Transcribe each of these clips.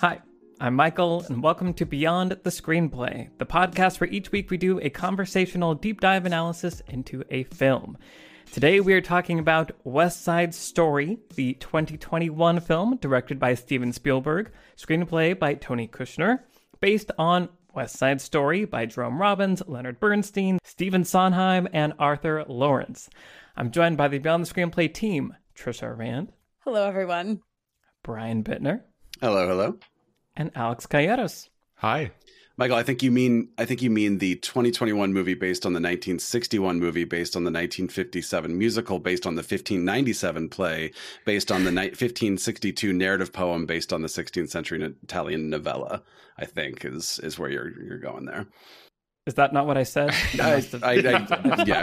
Hi, I'm Michael, and welcome to Beyond the Screenplay, the podcast where each week we do a conversational deep dive analysis into a film. Today we are talking about West Side Story, the 2021 film directed by Steven Spielberg, screenplay by Tony Kushner, based on West Side Story by Jerome Robbins, Leonard Bernstein, Stephen Sondheim, and Arthur Laurents. I'm joined by the Beyond the Screenplay team, Trisha Arvand. Hello, everyone. Brian Bittner. Hello, hello. And Alex Calleros. Hi. Michael, I think you mean the 2021 movie based on the 1961 movie, based on the 1957 musical, based on the 1597 play, based on the 1562 narrative poem, based on the 16th century Italian novella, I think is where you're going there. Is that not what I said? I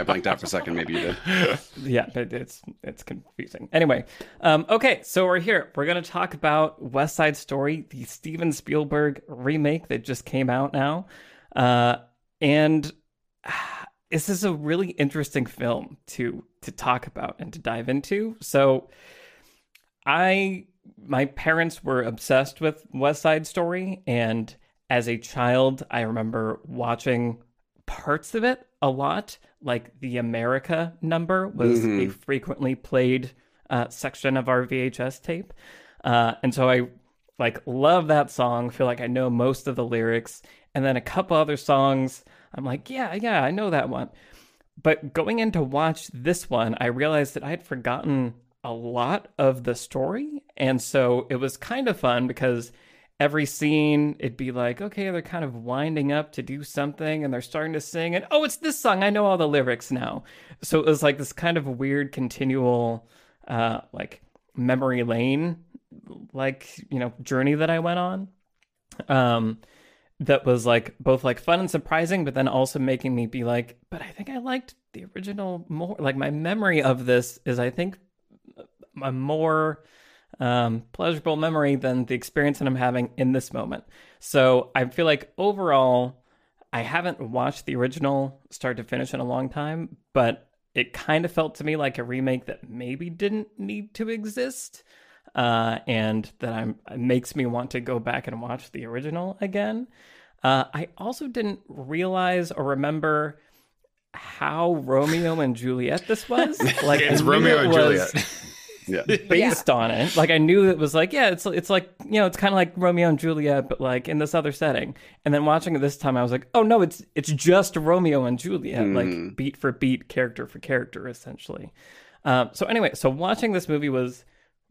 blanked out for a second. Maybe you did. Yeah, but it's confusing. Anyway, okay, so we're here. We're going to talk about West Side Story, the Steven Spielberg remake that just came out now. And this is a really interesting film to talk about and to dive into. So my parents were obsessed with West Side Story, and as a child, I remember watching parts of it a lot. Like the America number was a frequently played section of our VHS tape. And so I love that song, feel like I know most of the lyrics. And then a couple other songs, I'm like, yeah, I know that one. But going in to watch this one, I realized that I had forgotten a lot of the story. And so it was kind of fun because every scene, it'd be like, okay, they're kind of winding up to do something and they're starting to sing. And, oh, it's this song. I know all the lyrics now. So it was like this kind of weird continual, memory lane, journey that I went on. That was both fun and surprising, but then also making me be like, but I think I liked the original more. Like my memory of this is, I think, a more pleasurable memory than the experience that I'm having in this moment. So I feel like overall, I haven't watched the original start to finish in a long time, but it kind of felt to me like a remake that maybe didn't need to exist, and that it makes me want to go back and watch the original again. I also didn't realize or remember how Romeo and Juliet this was. It's Romeo and Juliet. Yeah. Based on it, I knew it was it's kind of like Romeo and Juliet, but in this other setting. And then watching it this time, I was like, oh no, it's just Romeo and Juliet, beat for beat, character for character, essentially. So anyway, watching this movie was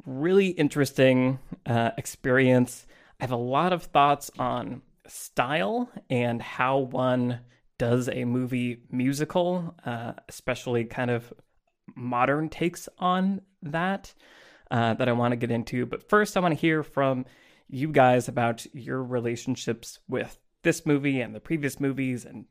really interesting experience. I have a lot of thoughts on style and how one does a movie musical, especially kind of modern takes on that that I want to get into. But first, I want to hear from you guys about your relationships with this movie and the previous movies and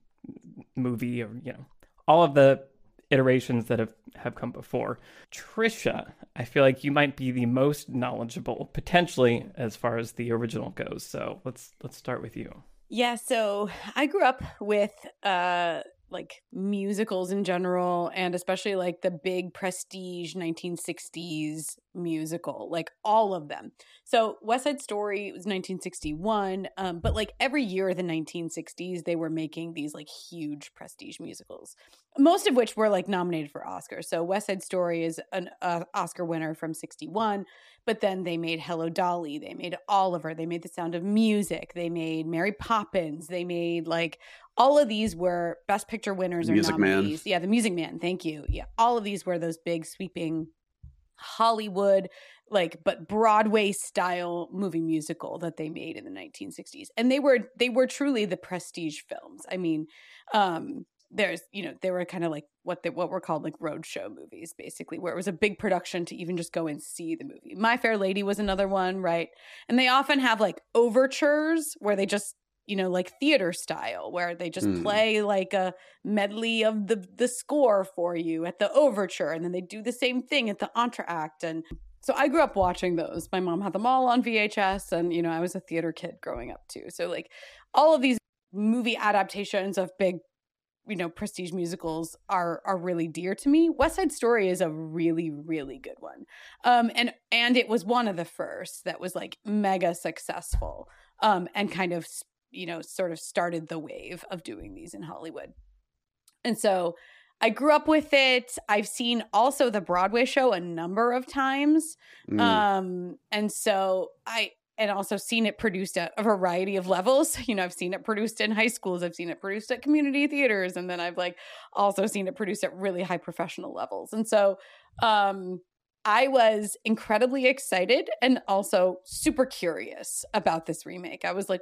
all of the iterations that have come before. Trisha, I feel like you might be the most knowledgeable potentially as far as the original goes. So let's start with you. Yeah. So I grew up with musicals in general, and especially the big prestige 1960s musical, all of them. So West Side Story was 1961, but every year of the 1960s, they were making these huge prestige musicals, most of which were nominated for Oscars. So West Side Story is an Oscar winner from 61, but then they made Hello, Dolly. They made Oliver. They made The Sound of Music. They made Mary Poppins. They made all of these were Best Picture winners or nominees. Man. Yeah, The Music Man. Thank you. Yeah, all of these were those big sweeping Hollywood, but Broadway style movie musical that they made in the 1960s, and they were truly the prestige films. I mean, they were kind of what were called roadshow movies, basically, where it was a big production to even just go and see the movie. My Fair Lady was another one, right? And they often have overtures where they just, theater style, where they just play a medley of the score for you at the overture, and then they do the same thing at the entr'acte. And so I grew up watching those. My mom had them all on VHS, and I was a theater kid growing up too. So all of these movie adaptations of big you know, prestige musicals are really dear to me. West Side Story is a really, really good one. And it was one of the first that was like mega successful, and kind of, you know, sort of started the wave of doing these in Hollywood. And so I grew up with it. I've seen also the Broadway show a number of times. And so and also seen it produced at a variety of levels. You know, I've seen it produced in high schools. I've seen it produced at community theaters. And then I've like also seen it produced at really high professional levels. And so I was incredibly excited and also super curious about this remake. I was like,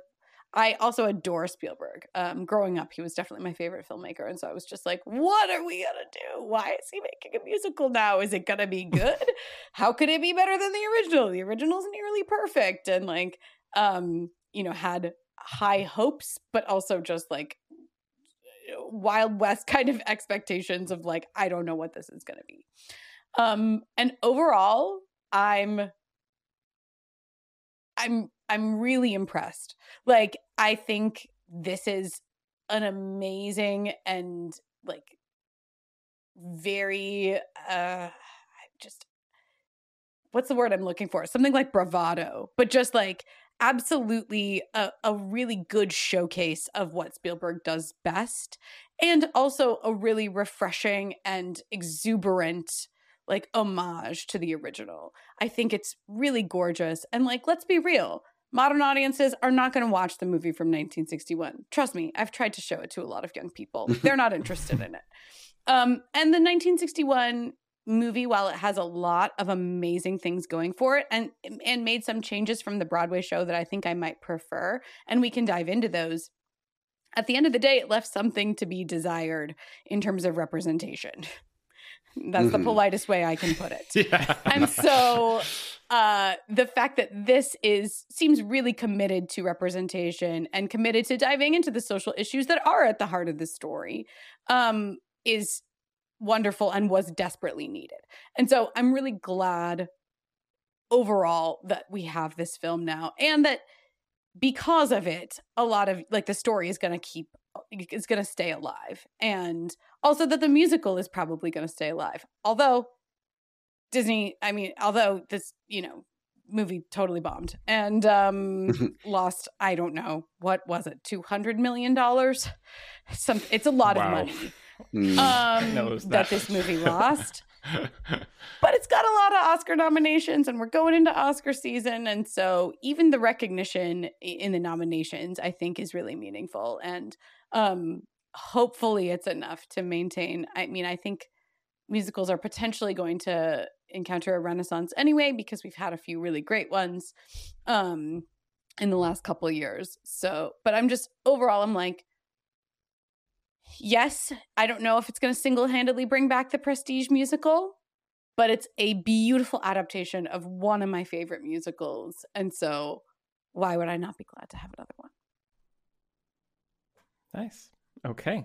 I also adore Spielberg. Growing up, he was definitely my favorite filmmaker. And so I was just like, what are we going to do? Why is he making a musical now? Is it going to be good? How could it be better than the original? The original's nearly perfect. And like, you know, had high hopes, but also just like Wild West kind of expectations of like, I don't know what this is going to be. And overall, I'm really impressed. Like, I think this is an amazing and like very just what's the word I'm looking for? Something like bravado, but just like absolutely a really good showcase of what Spielberg does best, and also a really refreshing and exuberant like homage to the original. I think it's really gorgeous. And like, let's be real. Modern audiences are not going to watch the movie from 1961. Trust me, I've tried to show it to a lot of young people. They're not interested in it. And the 1961 movie, while it has a lot of amazing things going for it and made some changes from the Broadway show that I think I might prefer, and we can dive into those, at the end of the day, it left something to be desired in terms of representation. That's the politest way I can put it. Yeah. And so the fact that this seems really committed to representation and committed to diving into the social issues that are at the heart of the story is wonderful and was desperately needed. And so I'm really glad overall that we have this film now, and that because of it, a lot of like the story is going to it's going to stay alive. And also that the musical is probably going to stay alive. Although this, you know, movie totally bombed and lost, I don't know, what was it, $200 million? It's a lot of money that this movie lost. But it's got a lot of Oscar nominations, and we're going into Oscar season. And so even the recognition in the nominations, I think, is really meaningful. And hopefully it's enough to maintain. I mean, I think musicals are potentially going to encounter a renaissance anyway, because we've had a few really great ones in the last couple of years. So, but I'm like, yes, I don't know if it's going to single-handedly bring back the prestige musical, but it's a beautiful adaptation of one of my favorite musicals. And so why would I not be glad to have another one? Nice. Okay.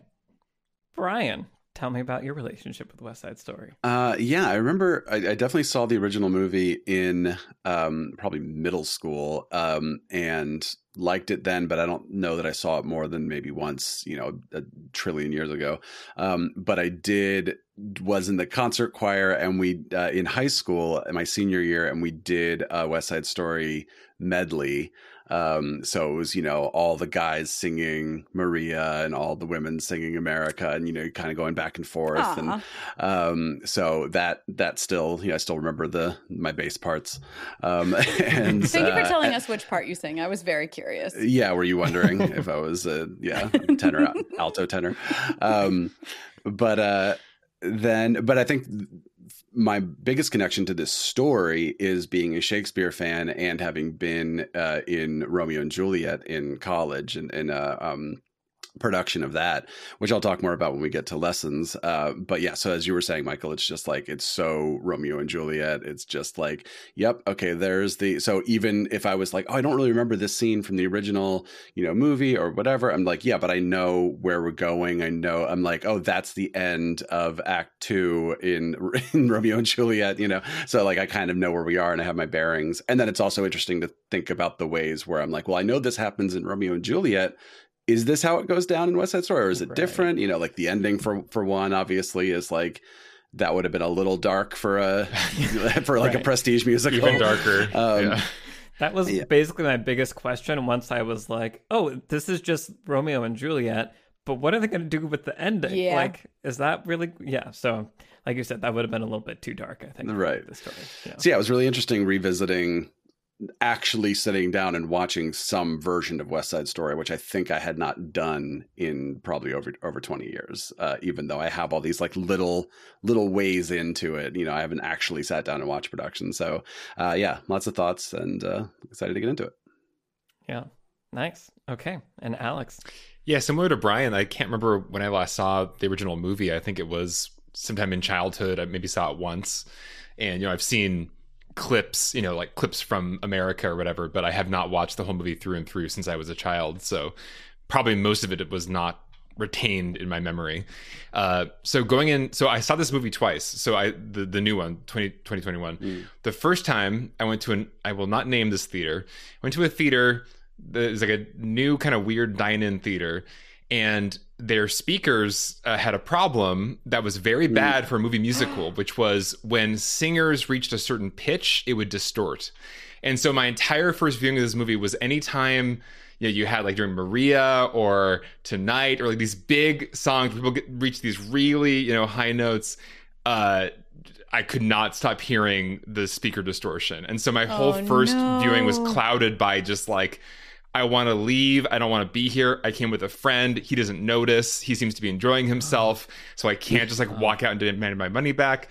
Brian, tell me about your relationship with West Side Story. Yeah, I remember I definitely saw the original movie in probably middle school and liked it then, but I don't know that I saw it more than maybe once, you know, a trillion years ago. But I was in the concert choir, and we in high school in my senior year, and we did a West Side Story medley. So it was, you know, all the guys singing Maria and all the women singing America, and, you know, kind of going back and forth. Aww. And, so that still, you know, I still remember my bass parts. And thank you for telling us which part you sing. I was very curious. Yeah. Were you wondering if I was tenor, alto tenor? But I think my biggest connection to this story is being a Shakespeare fan and having been in Romeo and Juliet in college and in production of that, which I'll talk more about when we get to lessons. But yeah, so as you were saying, Michael, it's just like, it's so Romeo and Juliet. It's just like, yep. Okay. So even if I was like, oh, I don't really remember this scene from the original, you know, movie or whatever, I'm like, yeah, but I know where we're going. I'm like, oh, that's the end of Act 2 in Romeo and Juliet, you know? So like, I kind of know where we are and I have my bearings. And then it's also interesting to think about the ways where I'm like, well, I know this happens in Romeo and Juliet, is this how it goes down in West Side Story, or is it different? You know, like the ending for one obviously is like, that would have been a little dark for a, for like a prestige musical. Even darker. That was basically my biggest question. Once I was like, oh, this is just Romeo and Juliet, but what are they going to do with the ending? Yeah. Like, is that really? Yeah. So like you said, that would have been a little bit too dark, I think. Right. The story. Yeah. So yeah, it was really interesting revisiting, actually sitting down and watching some version of West Side Story, which I think I had not done in probably over 20 years, even though I have all these like little ways into it. You know, I haven't actually sat down and watched production. So yeah, lots of thoughts and excited to get into it. Yeah. Nice. Okay. And Alex. Yeah. Similar to Brian, I can't remember when I last saw the original movie. I think it was sometime in childhood. I maybe saw it once, and, you know, I've seen clips, you know, like clips from America or whatever, but I have not watched the whole movie through and through since I was a child, so probably most of it was not retained in my memory. So going in, so I saw this movie twice. So the new one, 2021. The first time I went to I will not name this theater. I went to a theater that is like a new kind of weird dine-in theater, and their speakers had a problem that was very bad for a movie musical, which was when singers reached a certain pitch, it would distort. And so my entire first viewing of this movie was anytime, you know, you had like during Maria or Tonight or like these big songs, people reach these really, you know, high notes. I could not stop hearing the speaker distortion. And so my whole first viewing was clouded by just like, I want to leave. I don't want to be here. I came with a friend. He doesn't notice. He seems to be enjoying himself. So I can't just like walk out and demand my money back.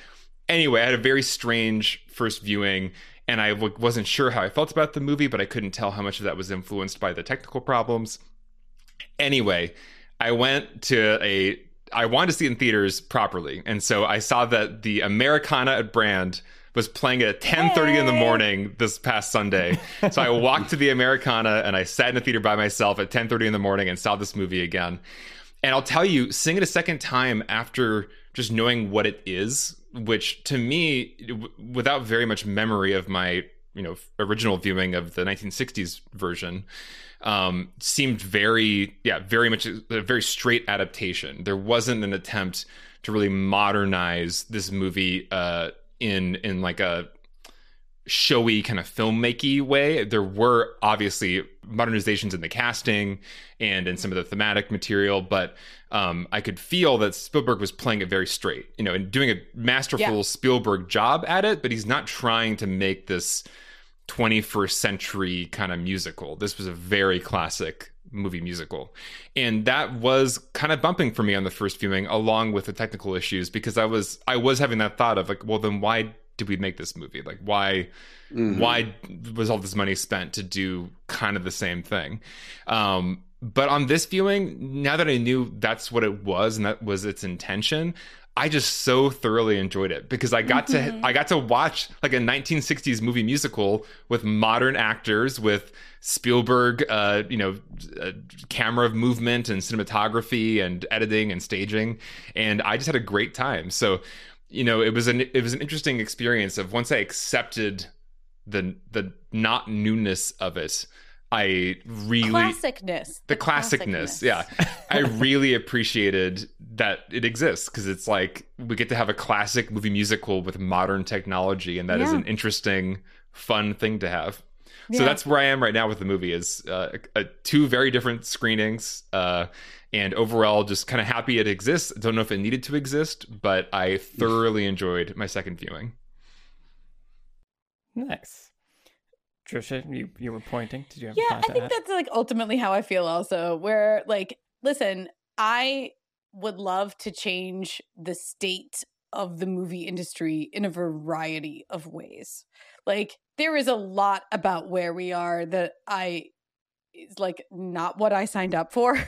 Anyway, I had a very strange first viewing, and I wasn't sure how I felt about the movie, but I couldn't tell how much of that was influenced by the technical problems. Anyway, I went to I wanted to see it in theaters properly. And so I saw that the Americana at Brand was playing at 10:30 in the morning this past Sunday. So I walked to the Americana and I sat in a theater by myself at 10:30 in the morning and saw this movie again. And I'll tell you, seeing it a second time after just knowing what it is, which to me, without very much memory of my, you know, original viewing of the 1960s version, seemed very much a very straight adaptation. There wasn't an attempt to really modernize this movie in like a showy kind of filmmaking way. There were obviously modernizations in the casting and in some of the thematic material, but I could feel that Spielberg was playing it very straight, you know, and doing a masterful Spielberg job at it, but he's not trying to make this 21st century kind of musical. This was a very classic movie musical. And that was kind of bumping for me on the first viewing, along with the technical issues, because I was having that thought of like, well, then why did we make this movie? Like, why was all this money spent to do kind of the same thing? But on this viewing, now that I knew that's what it was and that was its intention, I just so thoroughly enjoyed it because I got to watch like a 1960s movie musical with modern actors, with Spielberg, camera movement and cinematography and editing and staging, and I just had a great time. So, you know, it was an interesting experience of once I accepted the not newness of it. I really the classicness. Yeah, I really appreciated that it exists because it's like we get to have a classic movie musical with modern technology, and that is an interesting, fun thing to have. Yeah. So that's where I am right now with the movie is two very different screenings, and overall just kind of happy it exists. Don't know if it needed to exist, but I thoroughly enjoyed my second viewing. Nice. Trisha, you were pointing. Did you have a thought? Yeah, I think that's like ultimately how I feel also, where like, listen, I would love to change the state of the movie industry in a variety of ways. Like, there is a lot about where we are that is like not what I signed up for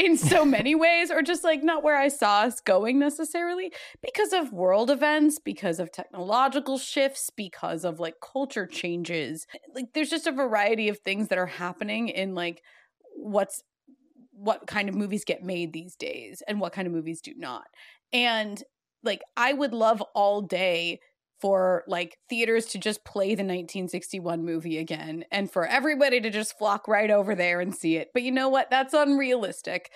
in so many ways, or just like not where I saw us going necessarily, because of world events, because of technological shifts, because of like culture changes. Like there's just a variety of things that are happening in like what kind of movies get made these days and what kind of movies do not. And like I would love all day for like theaters to just play the 1961 movie again and for everybody to just flock right over there and see it. But you know what? That's unrealistic.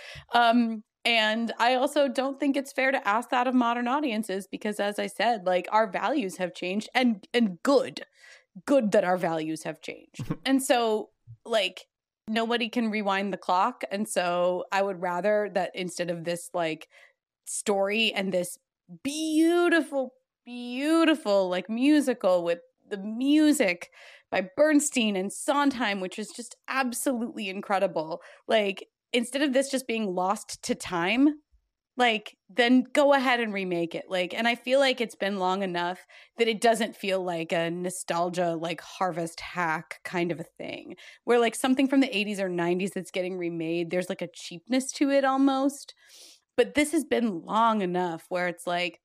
And I also don't think it's fair to ask that of modern audiences because, as I said, like our values have changed and good that our values have changed. And so like nobody can rewind the clock. And so I would rather that instead of this like story and this beautiful like musical with the music by Bernstein and Sondheim, which is just absolutely incredible, like instead of this just being lost to time, like then go ahead and remake it. Like, and I feel like it's been long enough that it doesn't feel like a nostalgia, like harvest hack kind of a thing where like something from the 80s or 90s that's getting remade, there's like a cheapness to it almost. But this has been long enough where it's like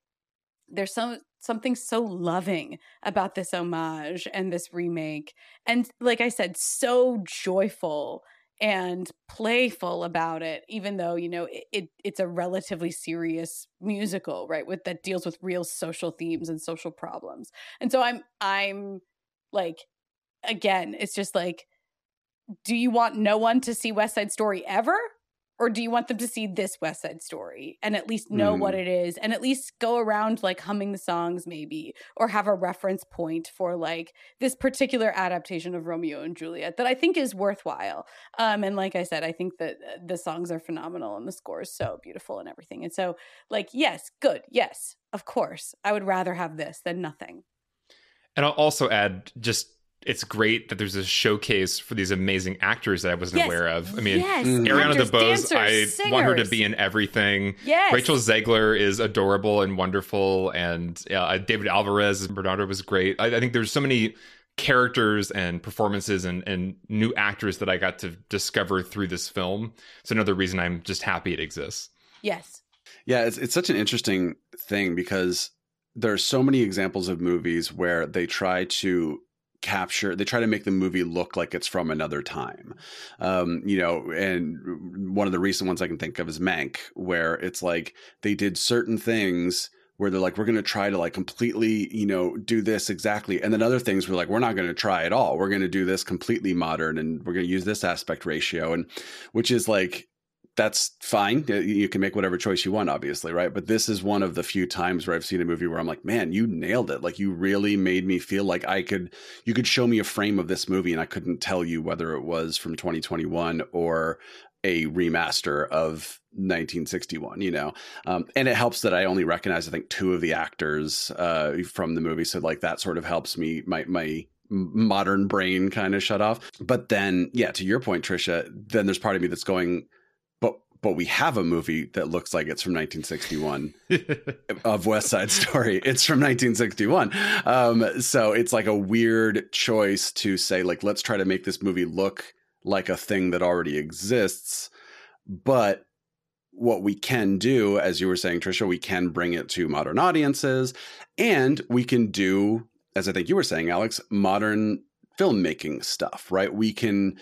there's something so loving about this homage and this remake. And like I said, so joyful and playful about it, even though, you know, it's a relatively serious musical, right, with that deals with real social themes and social problems. And so I'm like, again, it's just like, do you want no one to see West Side Story ever? Or do you want them to see this West Side Story and at least know what it is and at least go around like humming the songs maybe, or have a reference point for like this particular adaptation of Romeo and Juliet that I think is worthwhile. And like I said, I think that the songs are phenomenal and the score is so beautiful and everything. And so like, yes, good. Yes, of course. I would rather have this than nothing. And I'll also add just, it's great that there's a showcase for these amazing actors that I wasn't aware of. I mean, Ariana DeBose, I want her to be in everything. Yes. Rachel Zegler is adorable and wonderful. And David Alvarez, Bernardo was great. I think there's so many characters and performances and new actors that I got to discover through this film. It's another reason I'm just happy it exists. Yes. Yeah, it's such an interesting thing because there are so many examples of movies where they try to make the movie look like it's from another time. You know, and one of the recent ones I can think of is Mank, where it's like they did certain things where they're like, we're going to try to like completely, you know, do this exactly. And then other things we're like, we're not going to try at all. We're going to do this completely modern and we're going to use this aspect ratio. And which is like, that's fine. You can make whatever choice you want, obviously, right? But this is one of the few times where I've seen a movie where I'm like, man, you nailed it. Like, you really made me feel like you could show me a frame of this movie and I couldn't tell you whether it was from 2021 or a remaster of 1961, you know? And it helps that I only recognize, I think, two of the actors from the movie. So like that sort of helps me, my modern brain kind of shut off. But then, yeah, to your point, Trisha, then there's part of me that's going, but we have a movie that looks like it's from 1961 of West Side Story. It's from 1961. So it's like a weird choice to say, like, let's try to make this movie look like a thing that already exists. But what we can do, as you were saying, Trisha, we can bring it to modern audiences, and we can do, as I think you were saying, Alex, modern filmmaking stuff, right? We can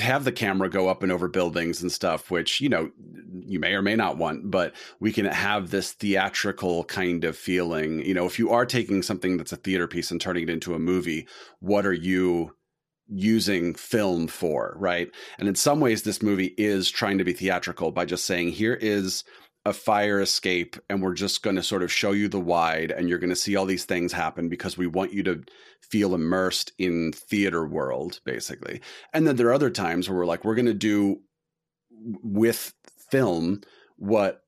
have the camera go up and over buildings and stuff, which, you know, you may or may not want, but we can have this theatrical kind of feeling. You know, if you are taking something that's a theater piece and turning it into a movie, what are you using film for, right? And in some ways, this movie is trying to be theatrical by just saying, here is a fire escape, and we're just going to sort of show you the wide, and you're going to see all these things happen because we want you to feel immersed in theater world, basically. And then there are other times where we're like, we're going to do with film what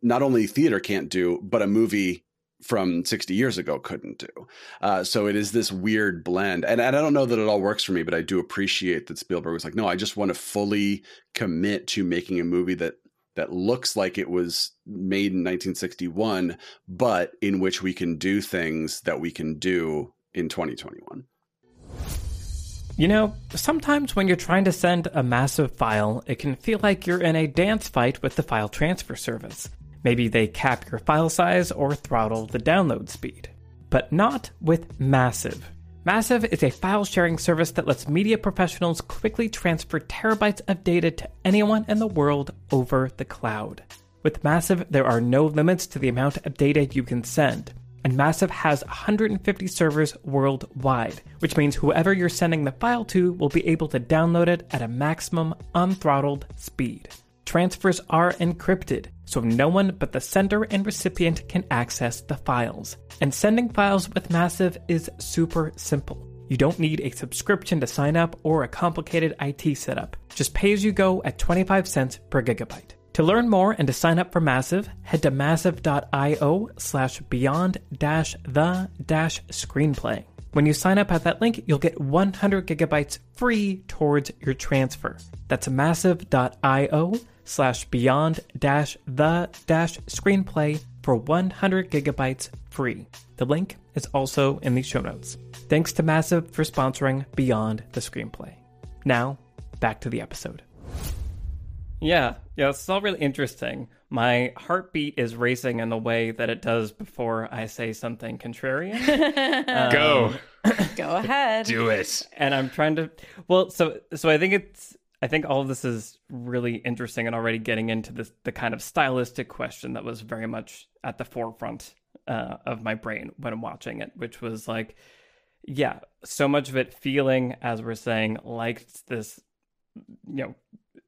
not only theater can't do, but a movie from 60 years ago couldn't do. So it is this weird blend. And I don't know that it all works for me, but I do appreciate that Spielberg was like, no, I just want to fully commit to making a movie that looks like it was made in 1961, but in which we can do things that we can do in 2021. You know, sometimes when you're trying to send a massive file, it can feel like you're in a dance fight with the file transfer service. Maybe they cap your file size or throttle the download speed. But not with Massive. Massive is a file sharing service that lets media professionals quickly transfer terabytes of data to anyone in the world over the cloud. With Massive, there are no limits to the amount of data you can send. and Massive has 150 servers worldwide, which means whoever you're sending the file to will be able to download it at a maximum unthrottled speed. Transfers are encrypted, so no one but the sender and recipient can access the files. And sending files with Massive is super simple. You don't need a subscription to sign up or a complicated IT setup. Just pay as you go at 25 cents per gigabyte. To learn more and to sign up for Massive, head to massive.io/beyond-the-screenplay. When you sign up at that link, you'll get 100 gigabytes free towards your transfer. That's massive.io/beyond-the-screenplay for 100 gigabytes free. The link is also in the show notes. Thanks to Massive for sponsoring Beyond the Screenplay. Now, back to the episode. Yeah, this is all really interesting. My heartbeat is racing in the way that it does before I say something contrarian. Go ahead. Do it. And I'm trying to... Well, so I think all of this is really interesting and already getting into this, the kind of stylistic question that was very much at the forefront of my brain when I'm watching it, which was like, yeah, so much of it feeling, as we're saying, like this, you know,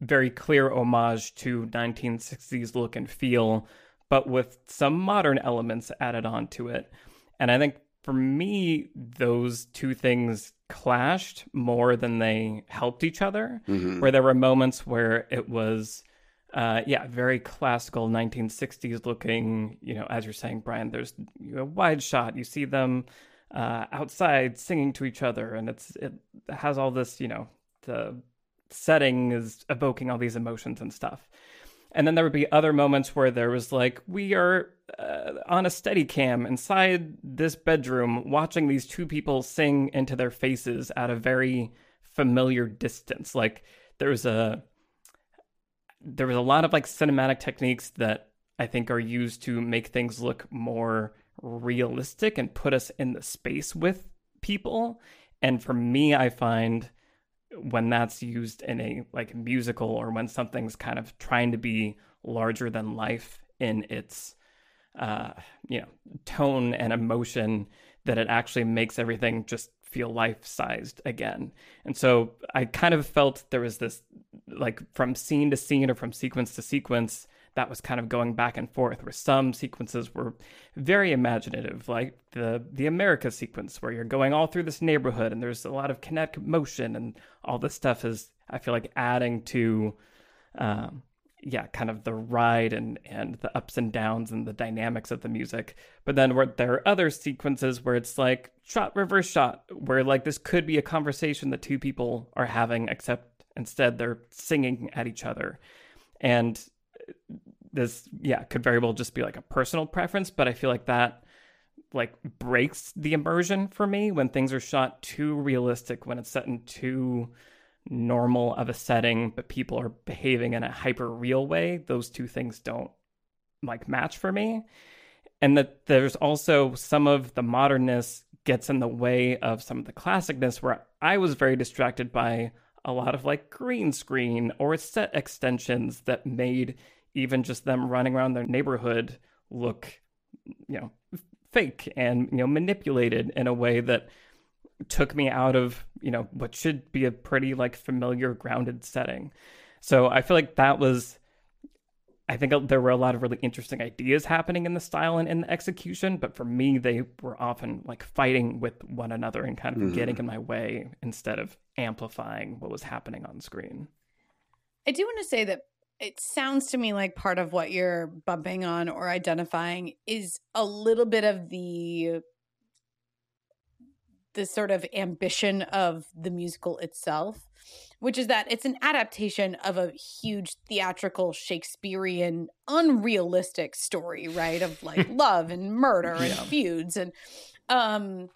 very clear homage to 1960s look and feel, but with some modern elements added onto it. And I think for me, those two things clashed more than they helped each other, where there were moments where it was, very classical 1960s looking, you know, as you're saying, Brian, there's a wide shot, you see them outside singing to each other, and it has all this, you know, the setting is evoking all these emotions and stuff. And then there would be other moments where there was like, we are on a Steadicam inside this bedroom watching these two people sing into their faces at a very familiar distance. Like there was a lot of like cinematic techniques that I think are used to make things look more realistic and put us in the space with people. And for me, I find when that's used in a like musical, or when something's kind of trying to be larger than life in its tone and emotion, that it actually makes everything just feel life-sized again. And so I kind of felt there was this like from scene to scene or from sequence to sequence that was kind of going back and forth, where some sequences were very imaginative, like the America sequence, where you're going all through this neighborhood and there's a lot of kinetic motion, and all this stuff is, I feel like, adding to, kind of the ride and the ups and downs and the dynamics of the music. But then there are other sequences where it's like shot, reverse shot, where like this could be a conversation that two people are having, except instead they're singing at each other. And this could very well just be like a personal preference, but I feel like that like breaks the immersion for me when things are shot too realistic, when it's set in too normal of a setting but people are behaving in a hyper real way. Those two things don't like match for me. And that there's also some of the modernness gets in the way of some of the classicness, where I was very distracted by a lot of like green screen or set extensions that made even just them running around their neighborhood look, you know, fake and, you know, manipulated in a way that took me out of, you know, what should be a pretty like familiar grounded setting. So I feel like there were a lot of really interesting ideas happening in the style and in the execution, but for me, they were often like fighting with one another and kind of getting in my way instead of amplifying what was happening on screen. I do want to say that it sounds to me like part of what you're bumping on or identifying is a little bit of the sort of ambition of the musical itself, which is that it's an adaptation of a huge theatrical Shakespearean unrealistic story, right? Of like love and murder and feuds, and that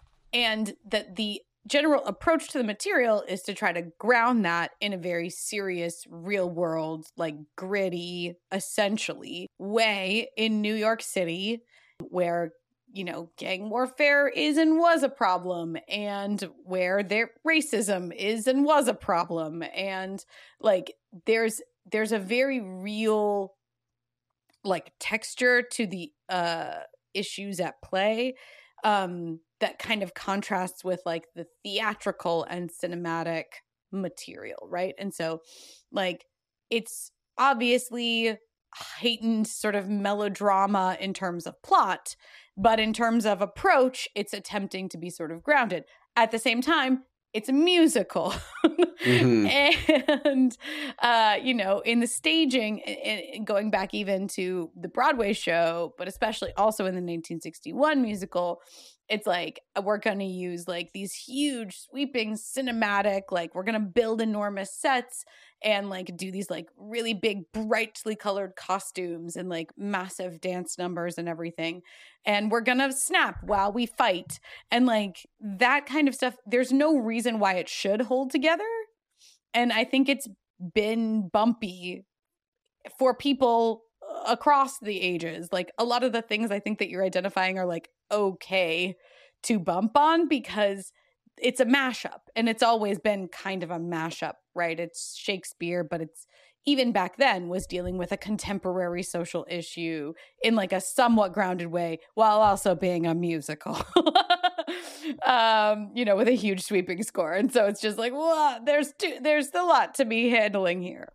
the general approach to the material is to try to ground that in a very serious, real world, like gritty, essentially, way in New York City, where, you know, gang warfare is and was a problem, and where their racism is and was a problem. And like there's a very real like texture to the issues at play, that kind of contrasts with like the theatrical and cinematic material, right? And so like it's obviously heightened sort of melodrama in terms of plot, but in terms of approach, it's attempting to be sort of grounded. At the same time, it's a musical. Mm-hmm. And, you know, in the staging, going back even to the Broadway show, but especially also in the 1961 musical, it's like, we're going to use like these huge sweeping cinematic, like we're going to build enormous sets and like do these like really big brightly colored costumes and like massive dance numbers and everything. And we're going to snap while we fight. And like that kind of stuff, there's no reason why it should hold together. And I think it's been bumpy for people across the ages. Like a lot of the things I think that you're identifying are like, okay to bump on because it's a mashup and it's always been kind of a mashup, right? It's Shakespeare, but it's even back then was dealing with a contemporary social issue in like a somewhat grounded way while also being a musical, you know, with a huge sweeping score. And so it's just like, well, there's a lot to be handling here.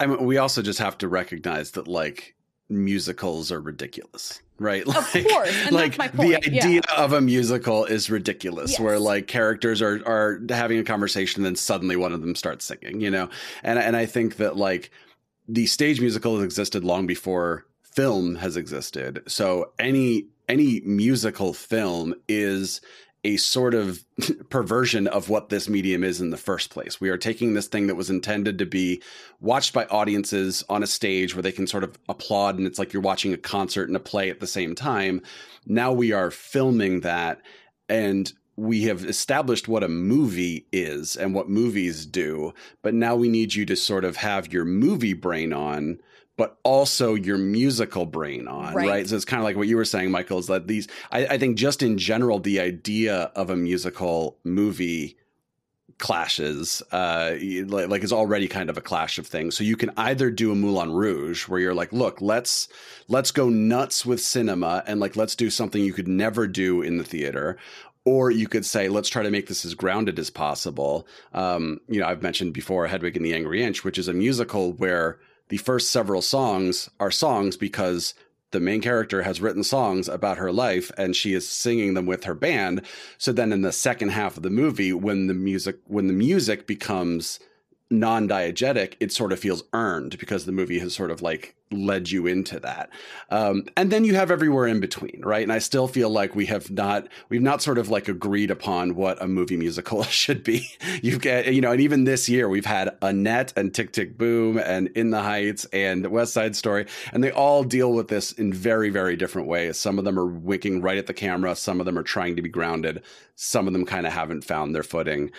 I mean, we also just have to recognize that like musicals are ridiculous, right? Like, of course. And like that's my point. The idea of a musical is ridiculous, yes. Where like characters are having a conversation, then suddenly one of them starts singing, you know? And I think that like the stage musical has existed long before film has existed. So any musical film is a sort of perversion of what this medium is in the first place. We are taking this thing that was intended to be watched by audiences on a stage where they can sort of applaud, and it's like you're watching a concert and a play at the same time. Now we are filming that, and we have established what a movie is and what movies do, but now we need you to sort of have your movie brain on, but also your musical brain on, right? So it's kind of like what you were saying, Michael, is that these, I think just in general, the idea of a musical movie clashes, like it's already kind of a clash of things. So you can either do a Moulin Rouge where you're like, look, let's go nuts with cinema and like, let's do something you could never do in the theater. Or you could say, let's try to make this as grounded as possible. You know, I've mentioned before Hedwig and the Angry Inch, which is a musical where the first several songs are songs because the main character has written songs about her life and she is singing them with her band. So then in the second half of the movie, when the music becomes non-diegetic, it sort of feels earned because the movie has sort of like led you into that. And then you have everywhere in between, right? And I still feel like we've not sort of like agreed upon what a movie musical should be. And even this year we've had Annette and Tick, Tick, Boom and In the Heights and West Side Story. And they all deal with this in very, very different ways. Some of them are winking right at the camera. Some of them are trying to be grounded. Some of them kind of haven't found their footing.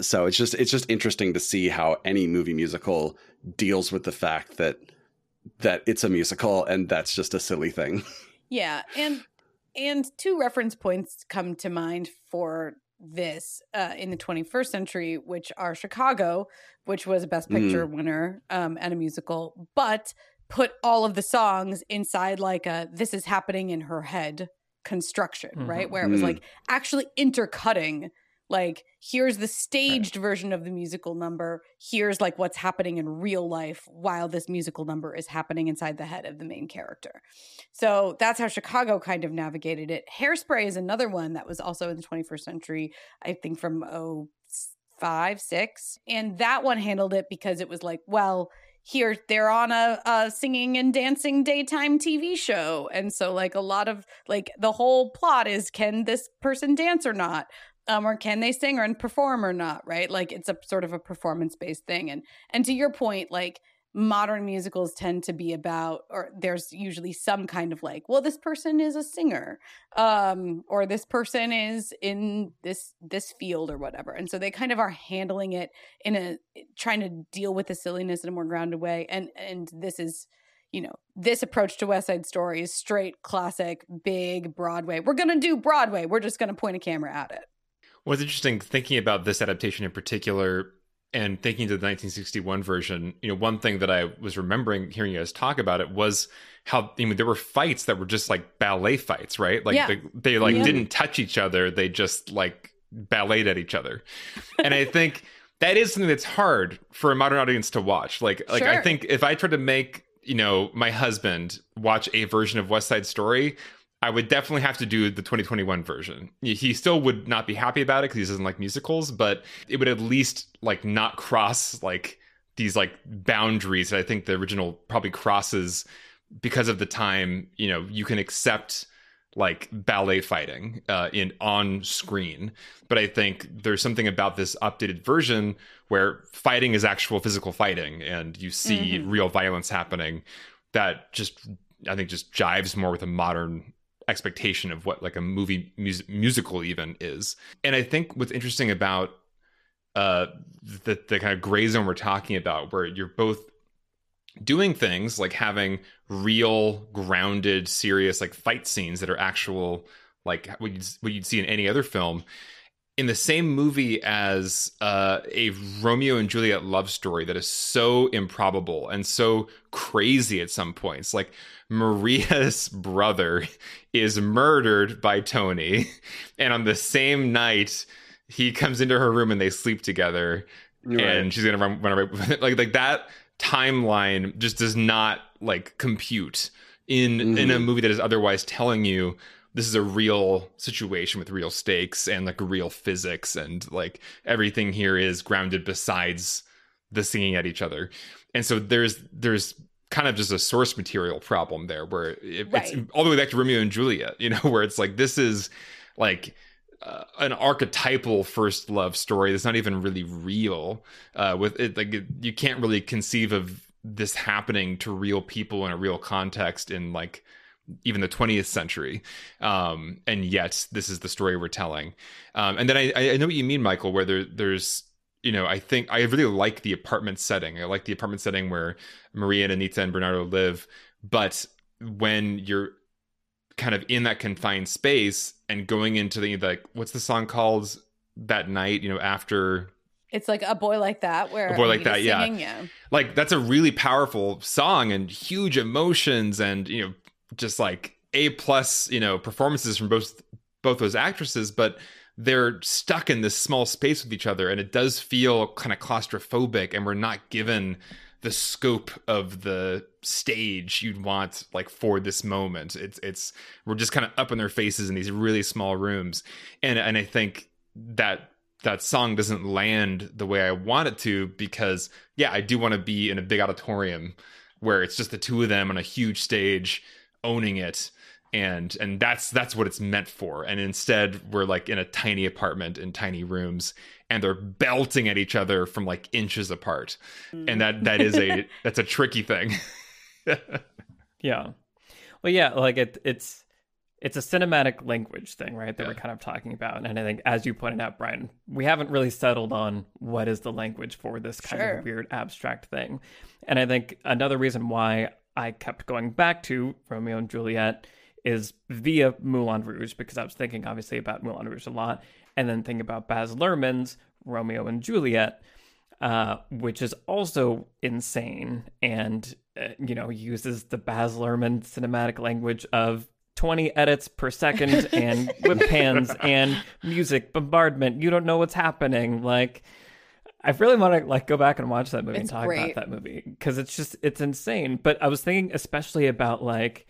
So it's just interesting to see how any movie musical deals with the fact that it's a musical and that's just a silly thing. Yeah. And two reference points come to mind for this in the 21st century, which are Chicago, which was a Best Picture winner and a musical, but put all of the songs inside like a this is happening in her head construction, mm-hmm. right? Where it was like actually intercutting. Like, here's the staged version of the musical number. Here's like what's happening in real life while this musical number is happening inside the head of the main character. So that's how Chicago kind of navigated it. Hairspray is another one that was also in the 21st century, I think from 2005, 2006. And that one handled it because it was like, well, here they're on a singing and dancing daytime TV show. And so like a lot of like the whole plot is, can this person dance or not? Or can they sing and perform or not, right? Like it's a sort of a performance-based thing. And to your point, like modern musicals tend to be about, or there's usually some kind of like, well, this person is a singer, or this person is in this field or whatever. And so they kind of are handling it in a, trying to deal with the silliness in a more grounded way. And this is, you know, this approach to West Side Story is straight, classic, big Broadway. We're going to do Broadway. We're just going to point a camera at it. Well, it's interesting thinking about this adaptation in particular and thinking to the 1961 version, you know, one thing that I was remembering hearing you guys talk about it was how, I mean, there were fights that were just like ballet fights, right? Like they didn't touch each other. They just like balleted at each other. And I think that is something that's hard for a modern audience to watch. Like I think if I tried to make, you know, my husband watch a version of West Side Story, I would definitely have to do the 2021 version. He still would not be happy about it because he doesn't like musicals, but it would at least like not cross like these like boundaries that I think the original probably crosses because of the time. You know, you can accept like ballet fighting in on screen, but I think there's something about this updated version where fighting is actual physical fighting and you see real violence happening that just, I think, just jives more with a modern expectation of what like a movie musical even is. And I think what's interesting about the kind of gray zone we're talking about, where you're both doing things like having real grounded serious like fight scenes that are actual like what you'd see in any other film, in the same movie as a Romeo and Juliet love story that is so improbable and so crazy at some points. Like Maria's brother is murdered by Tony, and on the same night he comes into her room and they sleep together. You're and right. She's gonna run away with it. Like that timeline just does not like compute in a movie that is otherwise telling you this is a real situation with real stakes and like real physics and like everything here is grounded besides the singing at each other. And so there's kind of just a source material problem there where it's all the way back to Romeo and Juliet, you know, where it's like, this is like an archetypal first love story that's not even really real with it. Like you can't really conceive of this happening to real people in a real context in like, even the 20th century. And yet this is the story we're telling. And then I know what you mean, Michael, where there's, you know, I think I really like the apartment setting. I like the apartment setting where Maria and Anita and Bernardo live. But when you're kind of in that confined space and going into the, like, what's the song called that night, you know, after... It's like A Boy Like That, where A Boy Like That, yeah. Singing, yeah. Like, that's a really powerful song and huge emotions and, you know, just like A+, you know, performances from both those actresses, but they're stuck in this small space with each other, and it does feel kind of claustrophobic, and we're not given the scope of the stage you'd want like for this moment. It's we're just kind of up in their faces in these really small rooms, and I think that song doesn't land the way I want it to, because yeah, I do want to be in a big auditorium where it's just the two of them on a huge stage owning it, and that's what it's meant for. And instead we're like in a tiny apartment in tiny rooms, and they're belting at each other from like inches apart, and that is a that's a tricky thing. Like it's a cinematic language thing, right, that we're kind of talking about. And I think, as you pointed out, Brian, we haven't really settled on what is the language for this kind of weird abstract thing. And I think another reason why I kept going back to Romeo and Juliet is via Moulin Rouge, because I was thinking obviously about Moulin Rouge a lot, and then thinking about Baz Luhrmann's Romeo and Juliet, which is also insane. And, you know, uses the Baz Luhrmann cinematic language of 20 edits per second and whip pans and music bombardment. You don't know what's happening. Like, I really want to like go back and watch that movie and talk about that movie, because it's just, it's insane. But I was thinking especially about like,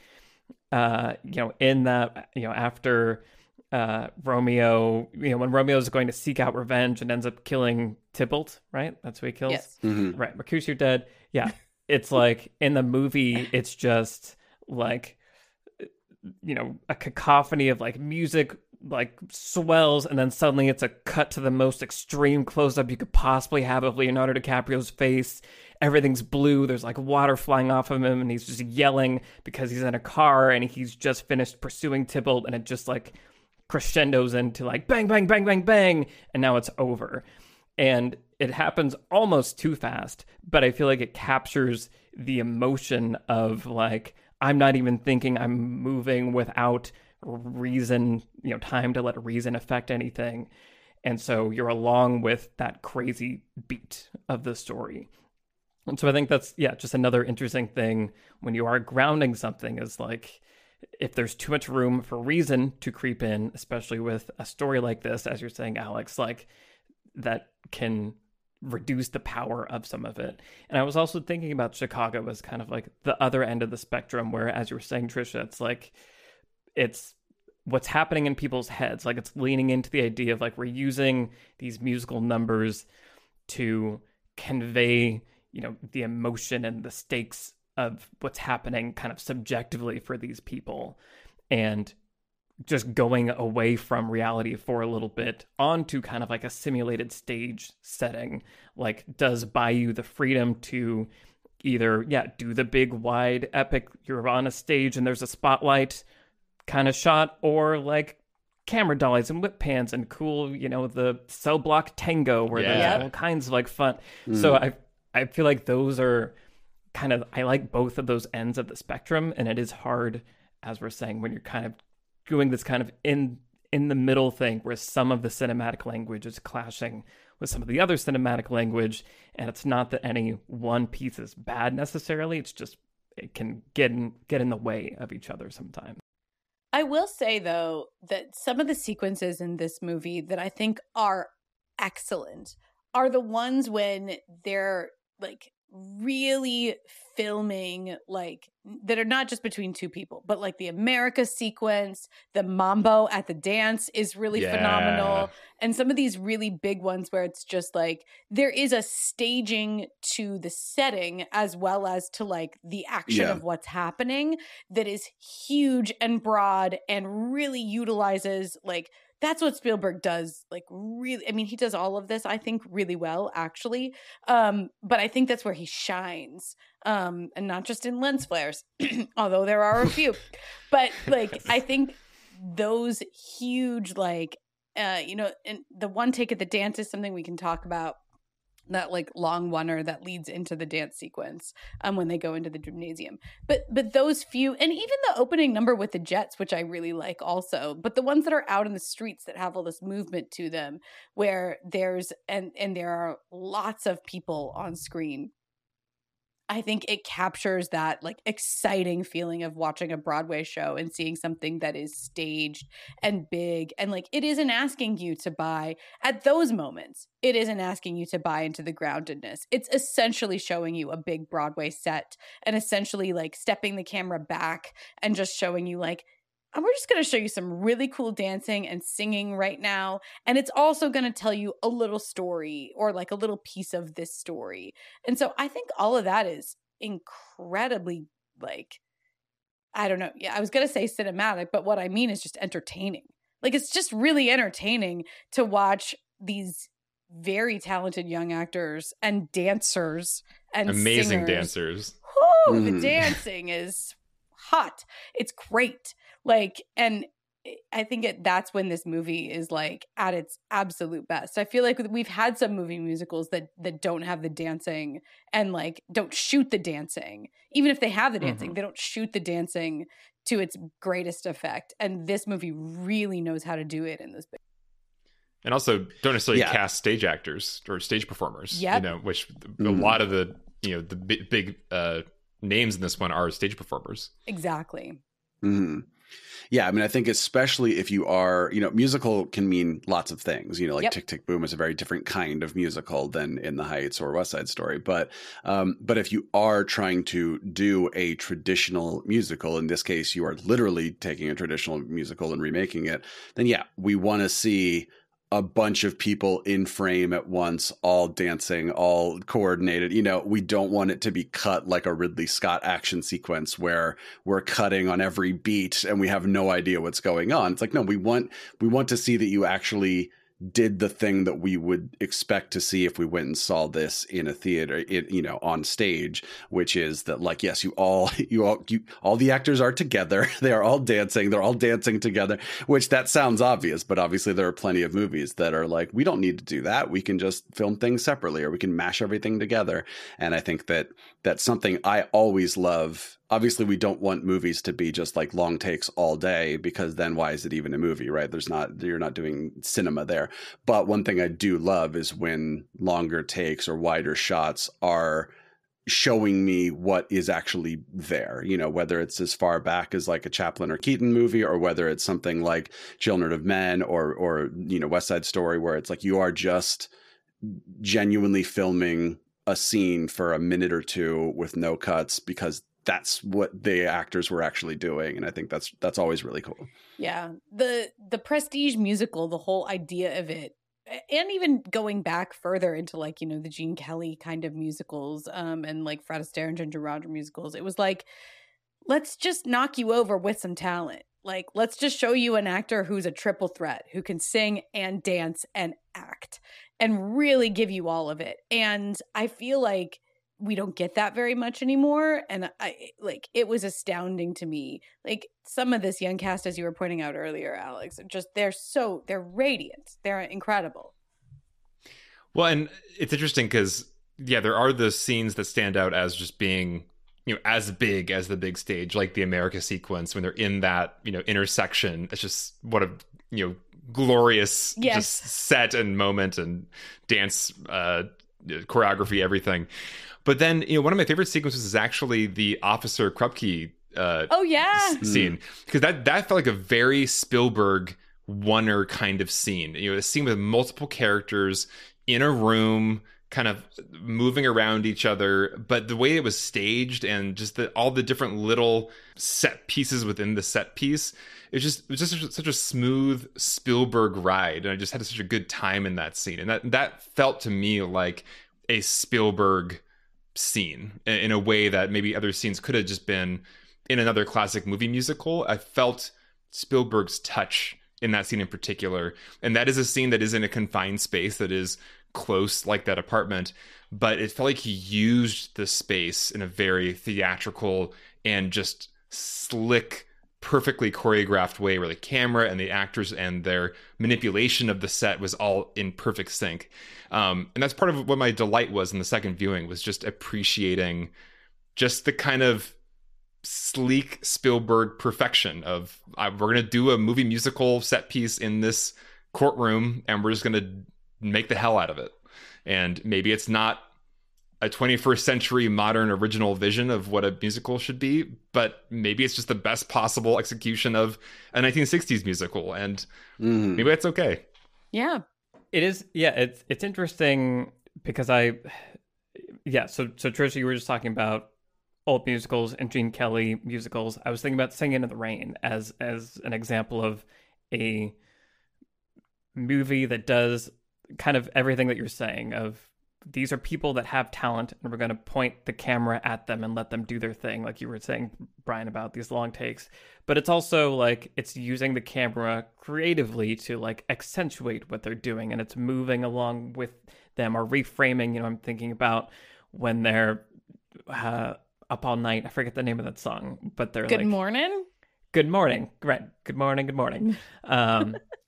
you know, in that, you know, after Romeo, you know, when Romeo is going to seek out revenge and ends up killing Tybalt, right? That's who he kills. Yes. Mm-hmm. Right. Mercutio dead. Yeah. It's like in the movie, it's just like, you know, a cacophony of like music, like swells, and then suddenly it's a cut to the most extreme close-up you could possibly have of Leonardo DiCaprio's face. Everything's blue, there's like water flying off of him, and he's just yelling because he's in a car and he's just finished pursuing Tybalt, and it just like crescendos into like bang bang bang bang bang, and now it's over. And it happens almost too fast, but I feel like it captures the emotion of like, I'm not even thinking, I'm moving without reason, you know, time to let reason affect anything. And so you're along with that crazy beat of the story. And so I think that's, yeah, just another interesting thing when you are grounding something is like, if there's too much room for reason to creep in, especially with a story like this, as you're saying, Alex, like that can reduce the power of some of it. And I was also thinking about Chicago as kind of like the other end of the spectrum where, as you were saying, Trisha, it's like, it's what's happening in people's heads. Like it's leaning into the idea of like, we're using these musical numbers to convey, you know, the emotion and the stakes of what's happening kind of subjectively for these people, and just going away from reality for a little bit onto kind of like a simulated stage setting, like does buy you the freedom to either, yeah, do the big wide epic, you're on a stage and there's a spotlight kind of shot, or like camera dollies and whip pans and cool, you know, the cell block tango where there's all kinds of like fun. So I feel like those are kind of, I like both of those ends of the spectrum, and it is hard, as we're saying, when you're kind of doing this kind of in the middle thing where some of the cinematic language is clashing with some of the other cinematic language, and it's not that any one piece is bad necessarily, it's just it can get in the way of each other sometimes. I will say though that some of the sequences in this movie that I think are excellent are the ones when they're like really filming, like that are not just between two people, but like the America sequence, the mambo at the dance is really phenomenal. And some of these really big ones where it's just like there is a staging to the setting as well as to like the action of what's happening that is huge and broad and really utilizes like, that's what Spielberg does, like really, I mean, he does all of this, I think, really well, actually. But I think that's where he shines, and not just in lens flares, although there are a few. But like, I think those huge, like, you know, and the one take at the dance is something we can talk about. That like long oneer that leads into the dance sequence when they go into the gymnasium. But those few, and even the opening number with the Jets, which I really like also, but the ones that are out in the streets that have all this movement to them where there's, and there are lots of people on screen. I think it captures that like exciting feeling of watching a Broadway show and seeing something that is staged and big. And like, it isn't asking you to buy at those moments. It isn't asking you to buy into the groundedness. It's essentially showing you a big Broadway set and essentially like stepping the camera back and just showing you like, and we're just going to show you some really cool dancing and singing right now. And it's also going to tell you a little story or like a little piece of this story. And so I think all of that is incredibly like, I don't know. Yeah, I was going to say cinematic, but what I mean is just entertaining. Like it's just really entertaining to watch these very talented young actors and dancers and amazing singers. Dancers. Woo, the dancing is hot. It's great. Like, and I think that's when this movie is like at its absolute best. I feel like we've had some movie musicals that don't have the dancing and like don't shoot the dancing. Even if they have the dancing, they don't shoot the dancing to its greatest effect. And this movie really knows how to do it in this. And also don't necessarily cast stage actors or stage performers, you know, which a lot of the, you know, the big names in this one are stage performers. Exactly. Yeah, I mean, I think especially if you are, you know, musical can mean lots of things, you know, like Tick, Tick, Boom is a very different kind of musical than In the Heights or West Side Story. But if you are trying to do a traditional musical, in this case, you are literally taking a traditional musical and remaking it, then yeah, we want to see a bunch of people in frame at once, all dancing, all coordinated. You know, we don't want it to be cut like a Ridley Scott action sequence where we're cutting on every beat and we have no idea what's going on. It's like, no, we want to see that you actually did the thing that we would expect to see if we went and saw this in a theater, you know, on stage, which is that like, yes, all the actors are together. They are all dancing. They're all dancing together, which that sounds obvious, but obviously there are plenty of movies that are like, we don't need to do that. We can just film things separately or we can mash everything together. And I think that's something I always love obviously we don't want movies to be just like long takes all day, because then why is it even a movie, right? There's not, you're not doing cinema there. But one thing I do love is when longer takes or wider shots are showing me what is actually there, you know, whether it's as far back as like a Chaplin or Keaton movie, or whether it's something like Children of Men or, you know, West Side Story, where it's like, you are just genuinely filming a scene for a minute or two with no cuts, because that's what the actors were actually doing. And I think that's always really cool. Yeah. The Prestige musical, the whole idea of it, and even going back further into like, you know, the Gene Kelly kind of musicals, and like Fred Astaire and Ginger Rogers musicals, it was like, let's just knock you over with some talent. Like, let's just show you an actor who's a triple threat, who can sing and dance and act, and really give you all of it. And I feel like we don't get that very much anymore. And I, like, it was astounding to me. Like, some of this young cast, as you were pointing out earlier, Alex, just they're radiant. They're incredible. Well, and it's interesting because, yeah, there are those scenes that stand out as just being, you know, as big as the big stage, like the America sequence, when they're in that, you know, intersection. It's just what a, you know, glorious just set and moment and dance choreography, everything. But then, you know, one of my favorite sequences is actually the Officer Krupke scene, because that felt like a very Spielberg one-er kind of scene. You know, a scene with multiple characters in a room, kind of moving around each other. But the way it was staged and just all the different little set pieces within the set piece, it was just such a smooth Spielberg ride, and I just had such a good time in that scene. And that felt to me like a Spielberg scene in a way that maybe other scenes could have just been in another classic movie musical. I felt Spielberg's touch in that scene in particular, and that is a scene that is in a confined space that is close, like that apartment, but it felt like he used the space in a very theatrical and just slick, perfectly choreographed way, where the camera and the actors and their manipulation of the set was all in perfect sync. And that's part of what my delight was in the second viewing, was just appreciating just the kind of sleek Spielberg perfection of, we're going to do a movie musical set piece in this courtroom, and we're just going to make the hell out of it. And maybe it's not a 21st century modern original vision of what a musical should be, but maybe it's just the best possible execution of a 1960s musical, and maybe that's okay. Yeah. It is. Yeah. It's interesting because so Trisha, you were just talking about old musicals and Gene Kelly musicals. I was thinking about Singing in the Rain as an example of a movie that does kind of everything that you're saying of, these are people that have talent, and we're going to point the camera at them and let them do their thing, like you were saying, Brian, about these long takes. But it's also like, it's using the camera creatively to like accentuate what they're doing, and it's moving along with them or reframing. You know, I'm thinking about when they're up all night. I forget the name of that song, but they're like, Good morning. Right. Good morning.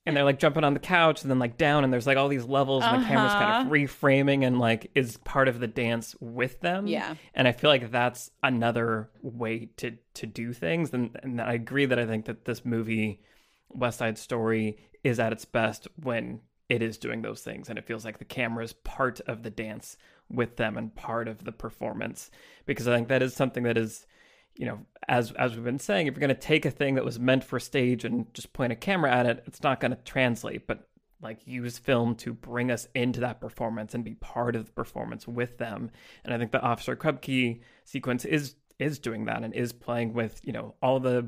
And they're like jumping on the couch and then like down, and there's like all these levels and the camera's kind of reframing and like is part of the dance with them. Yeah. And I feel like that's another way to do things. And I agree that I think that this movie, West Side Story, is at its best when it is doing those things. And it feels like the camera is part of the dance with them and part of the performance, because I think that is something that is, you know, as we've been saying, if you're going to take a thing that was meant for stage and just point a camera at it, it's not going to translate. But like, use film to bring us into that performance and be part of the performance with them. And I think the Officer Krupke sequence is doing that, and is playing with, you know, all the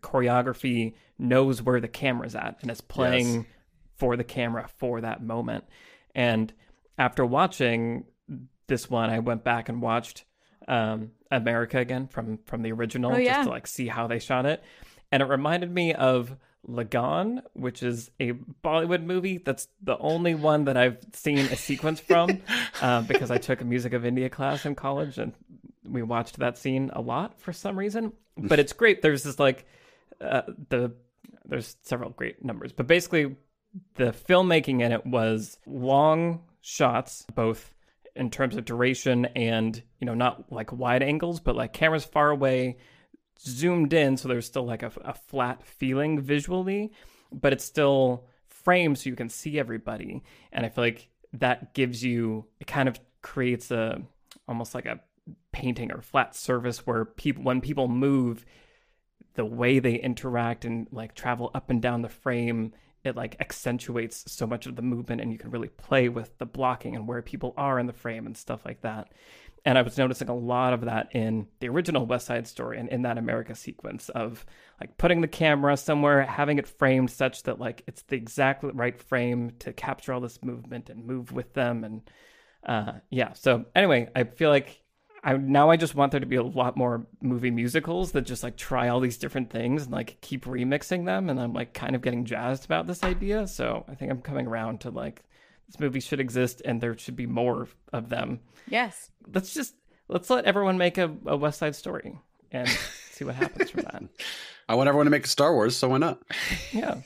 choreography knows where the camera's at, and it's playing for the camera for that moment. And after watching this one, I went back and watched America again from the original, just to like see how they shot it. And it reminded me of Lagan, which is a Bollywood movie. That's the only one that I've seen a sequence from, because I took a Music of India class in college, and we watched that scene a lot for some reason. But it's great. There's this like there's several great numbers, but basically the filmmaking in it was long shots, both in terms of duration and, you know, not like wide angles, but like cameras far away, zoomed in. So there's still like a flat feeling visually, but it's still framed so you can see everybody. And I feel like that gives you, it kind of creates a, almost like a painting or flat surface where people, when people move, the way they interact and like travel up and down the frame, it like accentuates so much of the movement, and you can really play with the blocking and where people are in the frame and stuff like that. And I was noticing a lot of that in the original West Side Story and in that America sequence of like putting the camera somewhere, having it framed such that like it's the exact right frame to capture all this movement and move with them. And yeah, so anyway, I feel like I just want there to be a lot more movie musicals that just like try all these different things and like keep remixing them. And I'm like kind of getting jazzed about this idea. So I think I'm coming around to like, this movie should exist and there should be more of them. Yes. Let's let everyone make a West Side Story and see what happens from that. I want everyone to make a Star Wars, so why not? Yeah.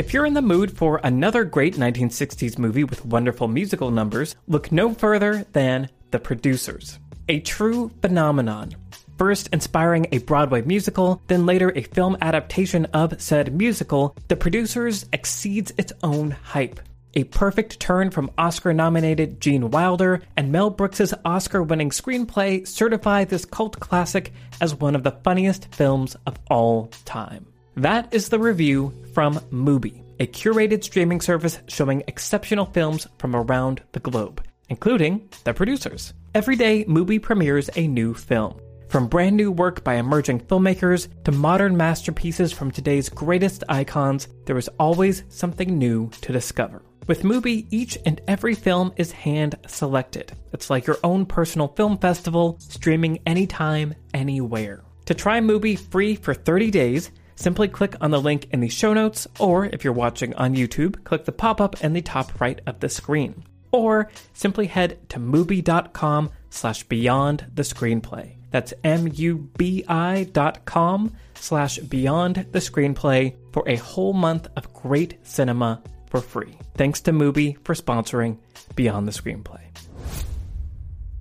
If you're in the mood for another great 1960s movie with wonderful musical numbers, look no further than The Producers. A true phenomenon. First inspiring a Broadway musical, then later a film adaptation of said musical, The Producers exceeds its own hype. A perfect turn from Oscar-nominated Gene Wilder and Mel Brooks' Oscar-winning screenplay certify this cult classic as one of the funniest films of all time. That is the review from Mubi, a curated streaming service showing exceptional films from around the globe, including The Producers. Every day, Mubi premieres a new film. From brand new work by emerging filmmakers to modern masterpieces from today's greatest icons, there is always something new to discover. With Mubi, each and every film is hand-selected. It's like your own personal film festival, streaming anytime, anywhere. To try Mubi free for 30 days, simply click on the link in the show notes, or if you're watching on YouTube, click the pop-up in the top right of the screen. Or simply head to Mubi.com/beyondthescreenplay. That's MUBI.com/beyondthescreenplay for a whole month of great cinema for free. Thanks to Mubi for sponsoring Beyond the Screenplay.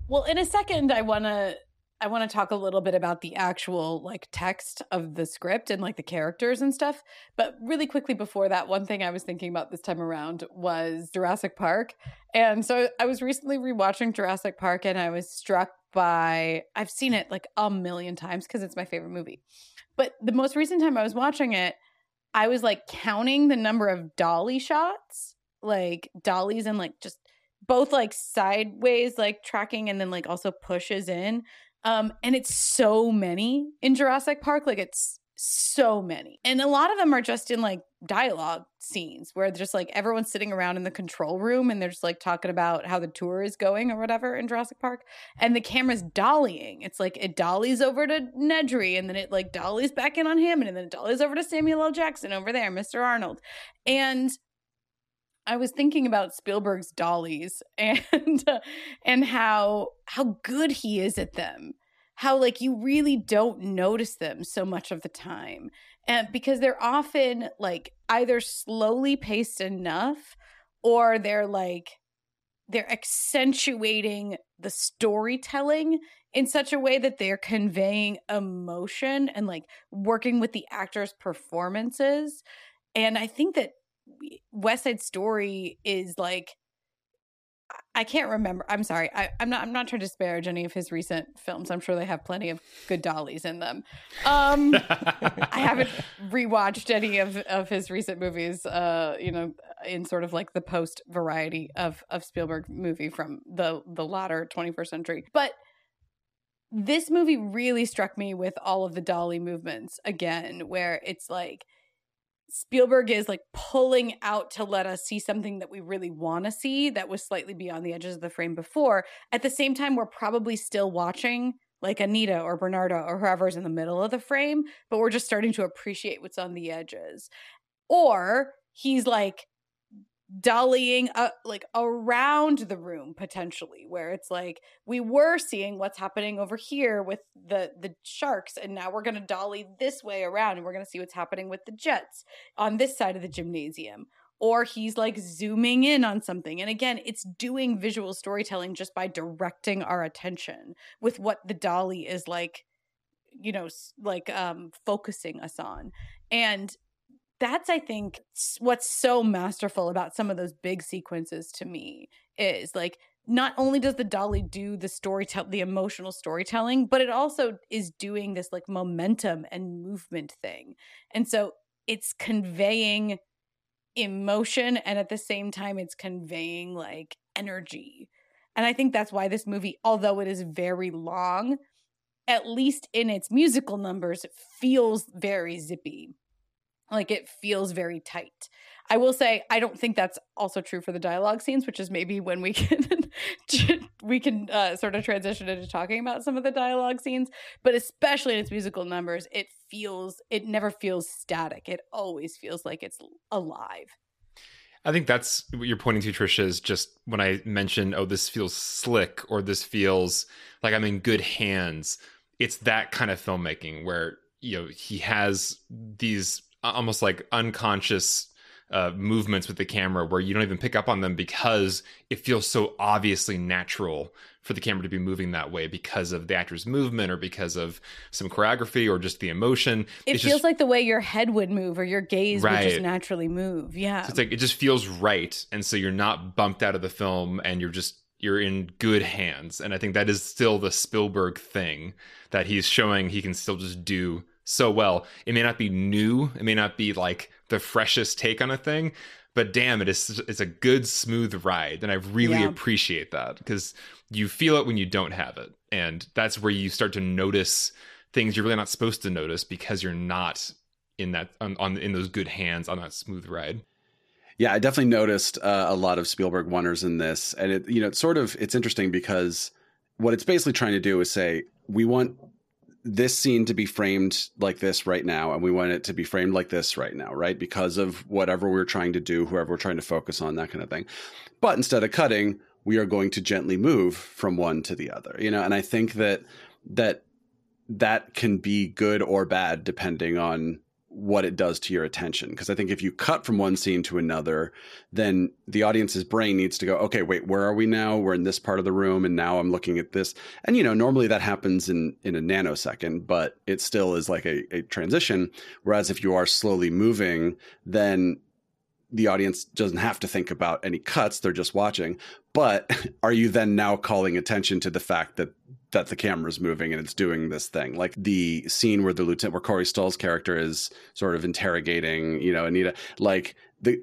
Well, in a second, I want to talk a little bit about the actual like text of the script and like the characters and stuff. But really quickly before that, one thing I was thinking about this time around was Jurassic Park. And so I was recently rewatching Jurassic Park, and I was struck by, I've seen it like a million times because it's my favorite movie. But the most recent time I was watching it, I was like counting the number of dolly shots, like dollies and like just both like sideways, like tracking and then like also pushes in. And it's so many in Jurassic Park, like it's so many. And a lot of them are just in like dialogue scenes where just like everyone's sitting around in the control room and they're just like talking about how the tour is going or whatever in Jurassic Park. And the camera's dollying. It's like it dollies over to Nedry and then it like dollies back in on him and then it dollies over to Samuel L. Jackson over there, Mr. Arnold. And I was thinking about Spielberg's dollies and how good he is at them, how like you really don't notice them so much of the time, and because they're often like either slowly paced enough or they're accentuating the storytelling in such a way that they're conveying emotion and like working with the actors' performances. And I think that West Side Story is like, I can't remember. I'm sorry. I'm not trying to disparage any of his recent films. I'm sure they have plenty of good dollies in them. I haven't rewatched any of his recent movies, you know, in sort of like the post variety of Spielberg movie from the latter 21st century. But this movie really struck me with all of the dolly movements again, where it's like, Spielberg is like pulling out to let us see something that we really want to see that was slightly beyond the edges of the frame before. At the same time, we're probably still watching like Anita or Bernarda or whoever's in the middle of the frame, but we're just starting to appreciate what's on the edges. Or he's like dollying like around the room potentially, where it's like we were seeing what's happening over here with the sharks, and now we're going to dolly this way around and we're going to see what's happening with the jets on this side of the gymnasium. or he's like zooming in on something. And again, it's doing visual storytelling just by directing our attention with what the dolly is like, you know, like focusing us on. And that's, I think, what's so masterful about some of those big sequences to me is like, not only does the dolly do the the emotional storytelling, but it also is doing this like momentum and movement thing. And so it's conveying emotion, and at the same time it's conveying like energy. And I think that's why this movie, although it is very long, at least in its musical numbers, it feels very zippy. Like it feels very tight. I will say, I don't think that's also true for the dialogue scenes, which is maybe when we can sort of transition into talking about some of the dialogue scenes. But especially in its musical numbers, it never feels static. It always feels like it's alive. I think that's what you're pointing to, Trisha, is just when I mentioned, oh, this feels slick, or this feels like I'm in good hands. It's that kind of filmmaking where, you know, he has these almost like unconscious movements with the camera where you don't even pick up on them because it feels so obviously natural for the camera to be moving that way because of the actor's movement or because of some choreography or just the emotion. It feels just like the way your head would move or your gaze would just naturally move. Yeah. So it's like, it just feels right. And so you're not bumped out of the film and you're in good hands. And I think that is still the Spielberg thing that he's showing he can still just do so well. It may not be new. It may not be like the freshest take on a thing, but damn, it's a good smooth ride. And I really appreciate that because you feel it when you don't have it. And that's where you start to notice things you're really not supposed to notice because you're not in that in those good hands on that smooth ride. Yeah, I definitely noticed a lot of Spielberg wonders in this. And it, you know, it's sort of, it's interesting because what it's basically trying to do is say, we want this scene to be framed like this right now, and we want it to be framed like this right now, right? Because of whatever we're trying to do, whoever we're trying to focus on, that kind of thing. But instead of cutting, we are going to gently move from one to the other, you know? And I think that can be good or bad depending on what it does to your attention. Because I think if you cut from one scene to another, then the audience's brain needs to go, okay, wait, where are we now? We're in this part of the room, and now I'm looking at this. And, you know, normally that happens in a nanosecond, but it still is like a transition. Whereas if you are slowly moving, then the audience doesn't have to think about any cuts. They're just watching. But are you then now calling attention to the fact that the camera's moving and it's doing this thing? Like the scene where where Corey Stoll's character is sort of interrogating, you know, Anita, like the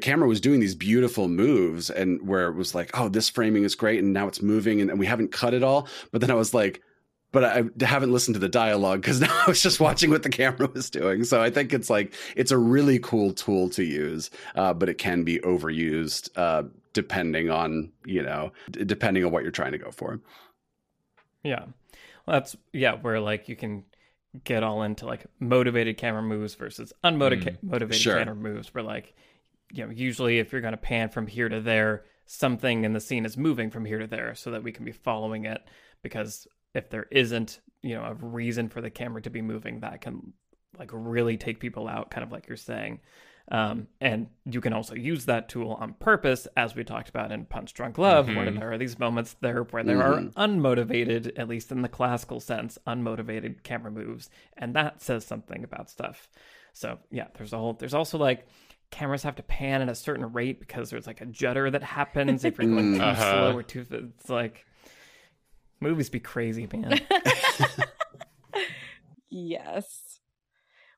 camera was doing these beautiful moves, and where it was like, oh, this framing is great. And now it's moving and we haven't cut it all. But then I was like, but I haven't listened to the dialogue because now I was just watching what the camera was doing. So I think it's like, it's a really cool tool to use, but it can be overused depending on what you're trying to go for. Yeah. Well, that's where like you can get all into like motivated camera moves versus unmotivated camera moves, where like, you know, usually if you're going to pan from here to there, something in the scene is moving from here to there so that we can be following it, because if there isn't, you know, a reason for the camera to be moving, that can like really take people out, kind of like you're saying. And you can also use that tool on purpose, as we talked about in Punch Drunk Love, where there are these moments there where there are unmotivated, at least in the classical sense, unmotivated camera moves, and that says something about stuff. So yeah, there's also like cameras have to pan at a certain rate because there's like a judder that happens if you're going too slow or too. It's like movies be crazy, man. Yes.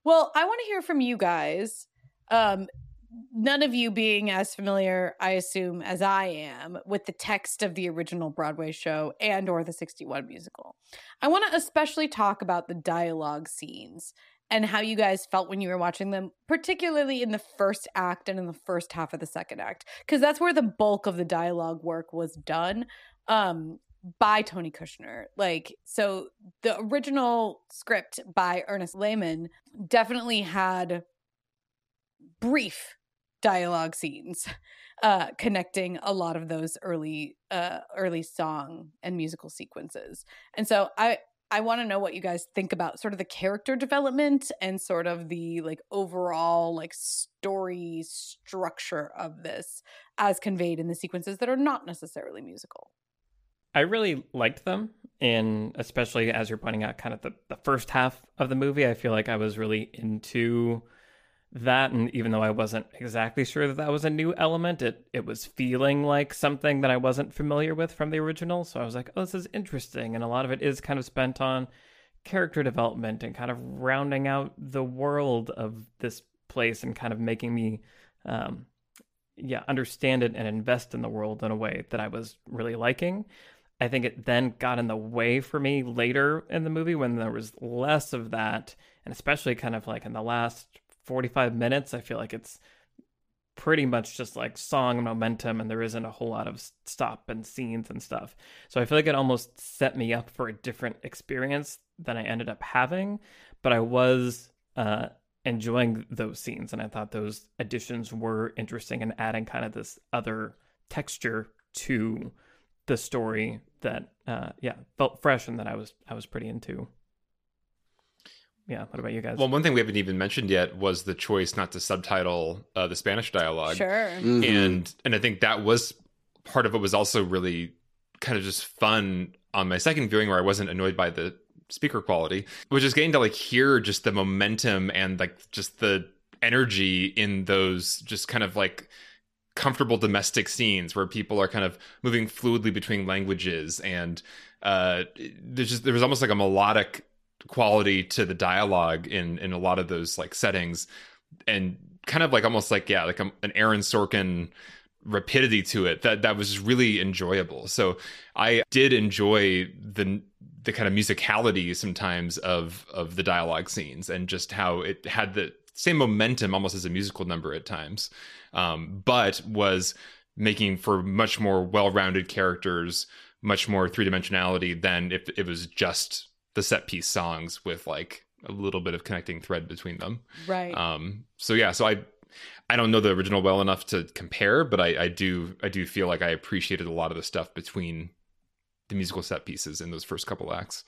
Well, I want to hear from you guys. None of you being as familiar, I assume, as I am with the text of the original Broadway show and or the 61 musical. I want to especially talk about the dialogue scenes and how you guys felt when you were watching them, particularly in the first act and in the first half of the second act, because that's where the bulk of the dialogue work was done by Tony Kushner. Like, so the original script by Ernest Lehman definitely had brief dialogue scenes connecting a lot of those early song and musical sequences. And so I I want to know what you guys think about sort of the character development and sort of the like overall like story structure of this as conveyed in the sequences that are not necessarily musical. I really liked them, and especially as you're pointing out kind of the first half of the movie, I feel like I was really into that, and even though I wasn't exactly sure that that was a new element, it was feeling like something that I wasn't familiar with from the original, so I was like, oh, this is interesting, and a lot of it is kind of spent on character development and kind of rounding out the world of this place and kind of making me understand it and invest in the world in a way that I was really liking. I think it then got in the way for me later in the movie when there was less of that, and especially kind of like in the last 45 minutes, I feel like it's pretty much just like song momentum, and there isn't a whole lot of stop and scenes and stuff. So I feel like it almost set me up for a different experience than I ended up having, but I was enjoying those scenes, and I thought those additions were interesting and adding kind of this other texture to the story that felt fresh and that I was pretty into. Yeah, what about you guys? Well, one thing we haven't even mentioned yet was the choice not to subtitle the Spanish dialogue. Sure. Mm-hmm. And I think that was part of what was also really kind of just fun on my second viewing, where I wasn't annoyed by the speaker quality, which is getting to like hear just the momentum and like just the energy in those just kind of like comfortable domestic scenes where people are kind of moving fluidly between languages, and there was almost like a melodic quality to the dialogue in a lot of those like settings, and kind of like almost like an Aaron Sorkin rapidity to it that was really enjoyable. So I did enjoy the kind of musicality sometimes of the dialogue scenes, and just how it had the same momentum almost as a musical number at times, but was making for much more well-rounded characters, much more three-dimensionality than if it was just the set piece songs with like a little bit of connecting thread between them. Right. So I don't know the original well enough to compare, but I do feel like I appreciated a lot of the stuff between the musical set pieces in those first couple acts.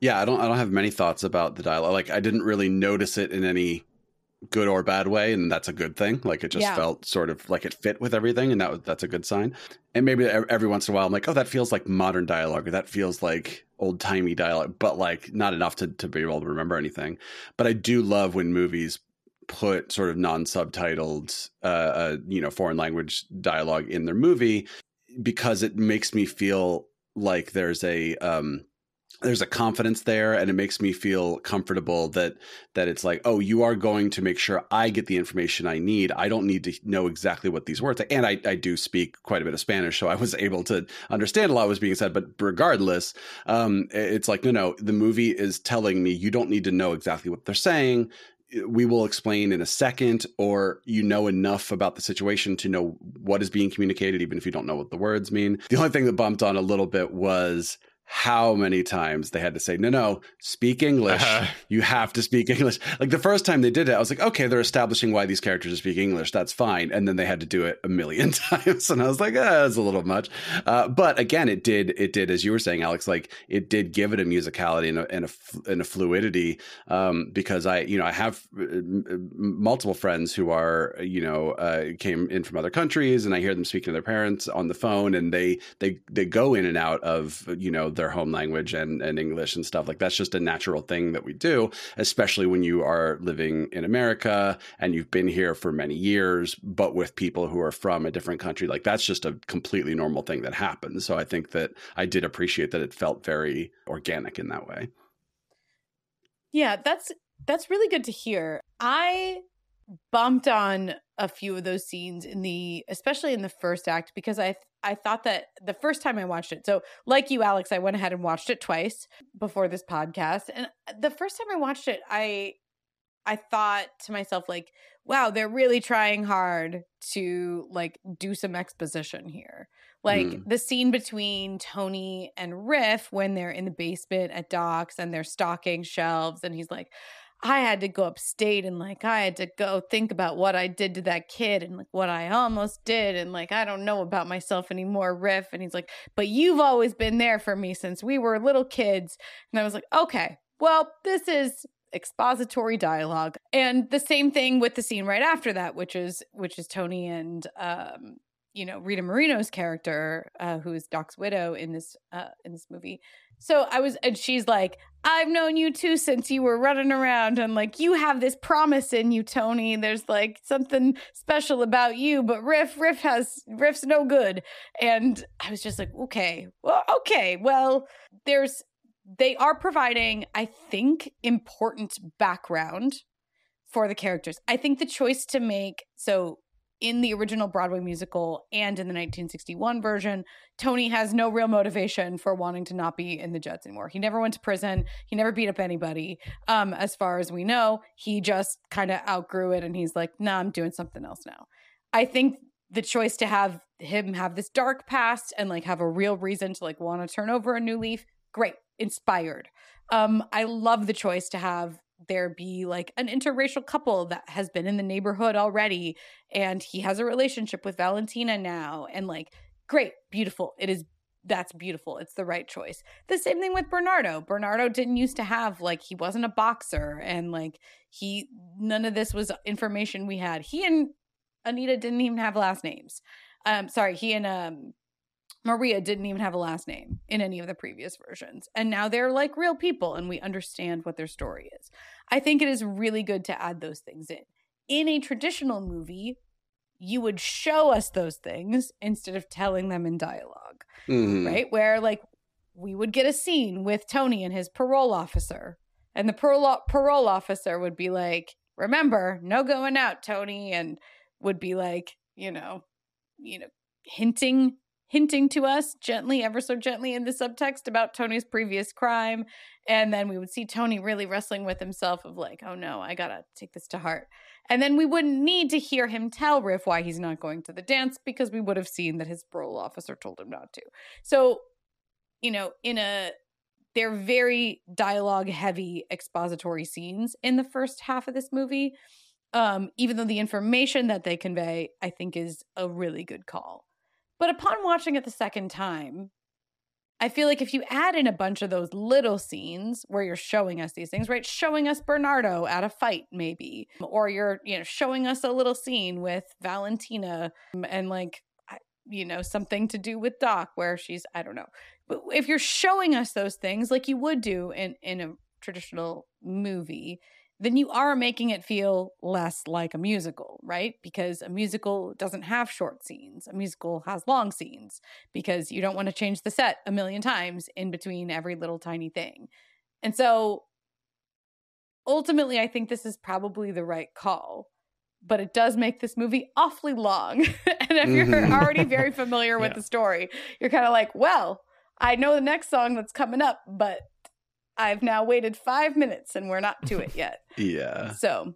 Yeah. I don't have many thoughts about the dialogue. Like, I didn't really notice it in any good or bad way, and that's a good thing. Like, it just felt sort of like it fit with everything, and that's a good sign. And maybe every once in a while I'm like, oh, that feels like modern dialogue, or that feels like old-timey dialogue, but like not enough to be able to remember anything. But I do love when movies put sort of non-subtitled foreign language dialogue in their movie, because it makes me feel like there's a confidence there, and it makes me feel comfortable that it's like, oh, you are going to make sure I get the information I need. I don't need to know exactly what these words are. And I do speak quite a bit of Spanish, so I was able to understand a lot of what was being said. But regardless, it's like, no, the movie is telling me you don't need to know exactly what they're saying. We will explain in a second, or you know enough about the situation to know what is being communicated, even if you don't know what the words mean. The only thing that bumped on a little bit was how many times they had to say, no, speak English. Uh-huh. You have to speak English. Like, the first time they did it, I was like, okay, they're establishing why these characters speak English. That's fine. And then they had to do it a million times. And I was like, that's a little much. But again, it did, as you were saying, Alex, like it did give it a musicality and a fluidity, because I have multiple friends who are, came in from other countries, and I hear them speaking to their parents on the phone, and they go in and out of, their home language and English and stuff. Like, that's just a natural thing that we do, especially when you are living in America and you've been here for many years, but with people who are from a different country. Like, that's just a completely normal thing that happens. So I think that I did appreciate that it felt very organic in that way. Yeah, that's really good to hear. I bumped on a few of those scenes especially in the first act, because I thought that the first time I watched it, so like you, Alex, I went ahead and watched it twice before this podcast. And the first time I watched it, I thought to myself, like, wow, they're really trying hard to like do some exposition here. Like the scene between Tony and Riff when they're in the basement at Doc's and they're stocking shelves, and he's like, I had to go upstate and like I had to go think about what I did to that kid and like what I almost did and like I don't know about myself anymore, Riff. And he's like, but you've always been there for me since we were little kids. And I was like, okay, well, this is expository dialogue. And the same thing with the scene right after that, which is Tony and Rita Moreno's character, who is Doc's widow in this movie. So and she's like, I've known you too since you were running around, and like you have this promise in you, Tony. There's like something special about you, but Riff's no good. And I was just like, okay, well, they are providing, I think, important background for the characters. I think the choice to make in the original Broadway musical and in the 1961 version, Tony has no real motivation for wanting to not be in the Judson War. He never went to prison. He never beat up anybody. As far as we know, he just kind of outgrew it and he's like, nah, I'm doing something else now. I think the choice to have him have this dark past and like have a real reason to like want to turn over a new leaf, great, inspired. I love the choice to have there be like an interracial couple that has been in the neighborhood already and he has a relationship with Valentina now and like great, beautiful. That's beautiful. It's the right choice. The same thing with Bernardo. Bernardo didn't used to have like, he wasn't a boxer and like none of this was information we had. He and Anita didn't even have last names. He and Maria didn't even have a last name in any of the previous versions. And now they're like real people and we understand what their story is. I think it is really good to add those things in. In a traditional movie, you would show us those things instead of telling them in dialogue, right? Where like we would get a scene with Tony and his parole officer and the parole officer would be like, remember, no going out, Tony. And would be like, hinting to us gently, ever so gently in the subtext about Tony's previous crime. And then we would see Tony really wrestling with himself of like, oh no, I gotta take this to heart. And then we wouldn't need to hear him tell Riff why he's not going to the dance because we would have seen that his parole officer told him not to. So, they're very dialogue heavy expository scenes in the first half of this movie. Even though the information that they convey, I think is a really good call. But upon watching it the second time, I feel like if you add in a bunch of those little scenes where you're showing us these things, right? Showing us Bernardo at a fight maybe, or you're, showing us a little scene with Valentina and like, something to do with Doc where she's, I don't know. But if you're showing us those things like you would do in a traditional movie, then you are making it feel less like a musical, right? Because a musical doesn't have short scenes. A musical has long scenes because you don't want to change the set a million times in between every little tiny thing. And so ultimately, I think this is probably the right call, but it does make this movie awfully long. And if you're already very familiar with the story, you're kind of like, well, I know the next song that's coming up, but I've now waited 5 minutes and we're not to it yet. So.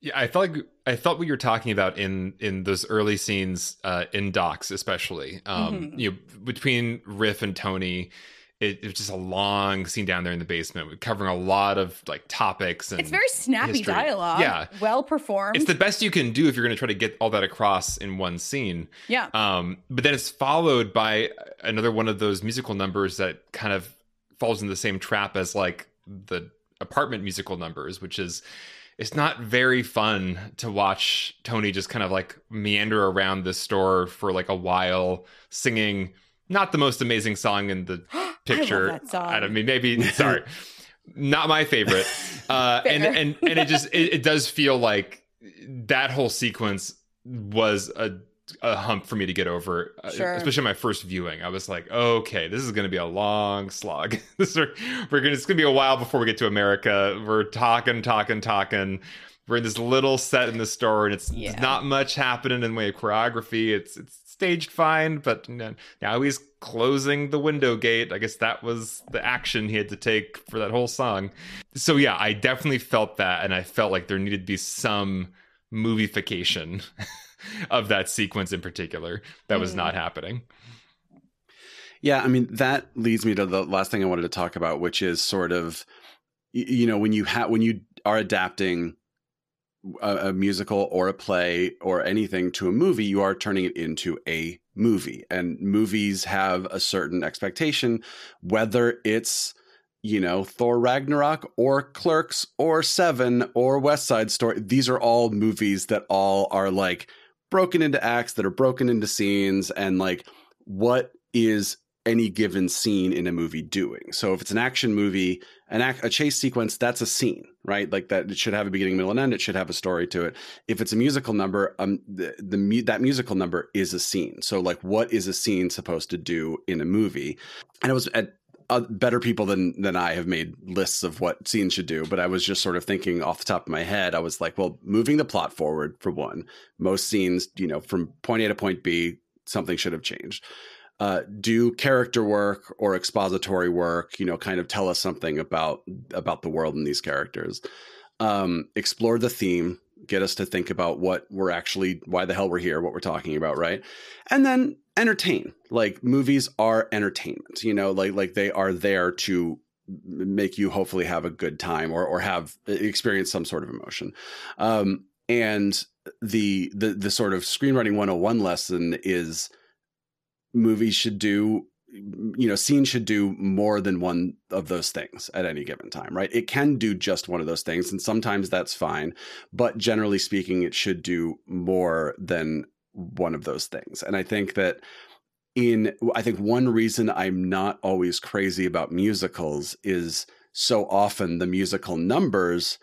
Yeah. I thought what you were talking about in those early scenes in Docs, especially, between Riff and Tony, it was just a long scene down there in the basement covering a lot of like topics. And it's very snappy history. Dialogue. Yeah. Well performed. It's the best you can do if you're going to try to get all that across in one scene. Yeah. But then it's followed by another one of those musical numbers that kind of falls in the same trap as like the apartment musical numbers, which is, it's not very fun to watch Tony just kind of like meander around the store for like a while singing, not the most amazing song in the picture. I love that song. I don't mean, maybe, sorry, not my favorite. And it does feel like that whole sequence was a hump for me to get over, especially my first viewing. I was like, okay, this is going to be a long slog. It's going to be a while before we get to America. We're talking. We're in this little set in the store and it's not much happening in the way of choreography. It's staged fine, but now he's closing the window gate. I guess that was the action he had to take for that whole song. So yeah, I definitely felt that. And I felt like there needed to be some movification of that sequence in particular that was not happening. Yeah, I mean, that leads me to the last thing I wanted to talk about, which is sort of you know, when you are adapting a musical or a play or anything to a movie, you are turning it into a movie, and movies have a certain expectation, whether it's, you know, Thor Ragnarok or Clerks or Seven or West Side Story. These are all movies that all are like broken into acts that are broken into scenes, and like, what is any given scene in a movie doing? So if it's an action movie, a chase sequence, that's a scene, right? Like that, it should have a beginning, middle, and end. It should have a story to it. If it's a musical number, that musical number is a scene. So like, what is a scene supposed to do in a movie? And it was at better people than I have made lists of what scenes should do, but I was just sort of thinking off the top of my head. I was like, well, moving the plot forward for one. Most scenes, you know, from point A to point B, something should have changed. Do character work or expository work, you know, kind of tell us something about the world and these characters. Explore the theme, get us to think about why the hell we're here, what we're talking about, right? And then entertain. Like, movies are entertainment, you know, like they are there to make you hopefully have a good time or have experience some sort of emotion. And the sort of screenwriting 101 lesson is movies should do, you know, scenes should do more than one of those things at any given time, right? It can do just one of those things, and sometimes that's fine, but generally speaking, it should do more than one of those things. And I think that one reason I'm not always crazy about musicals is so often the musical numbers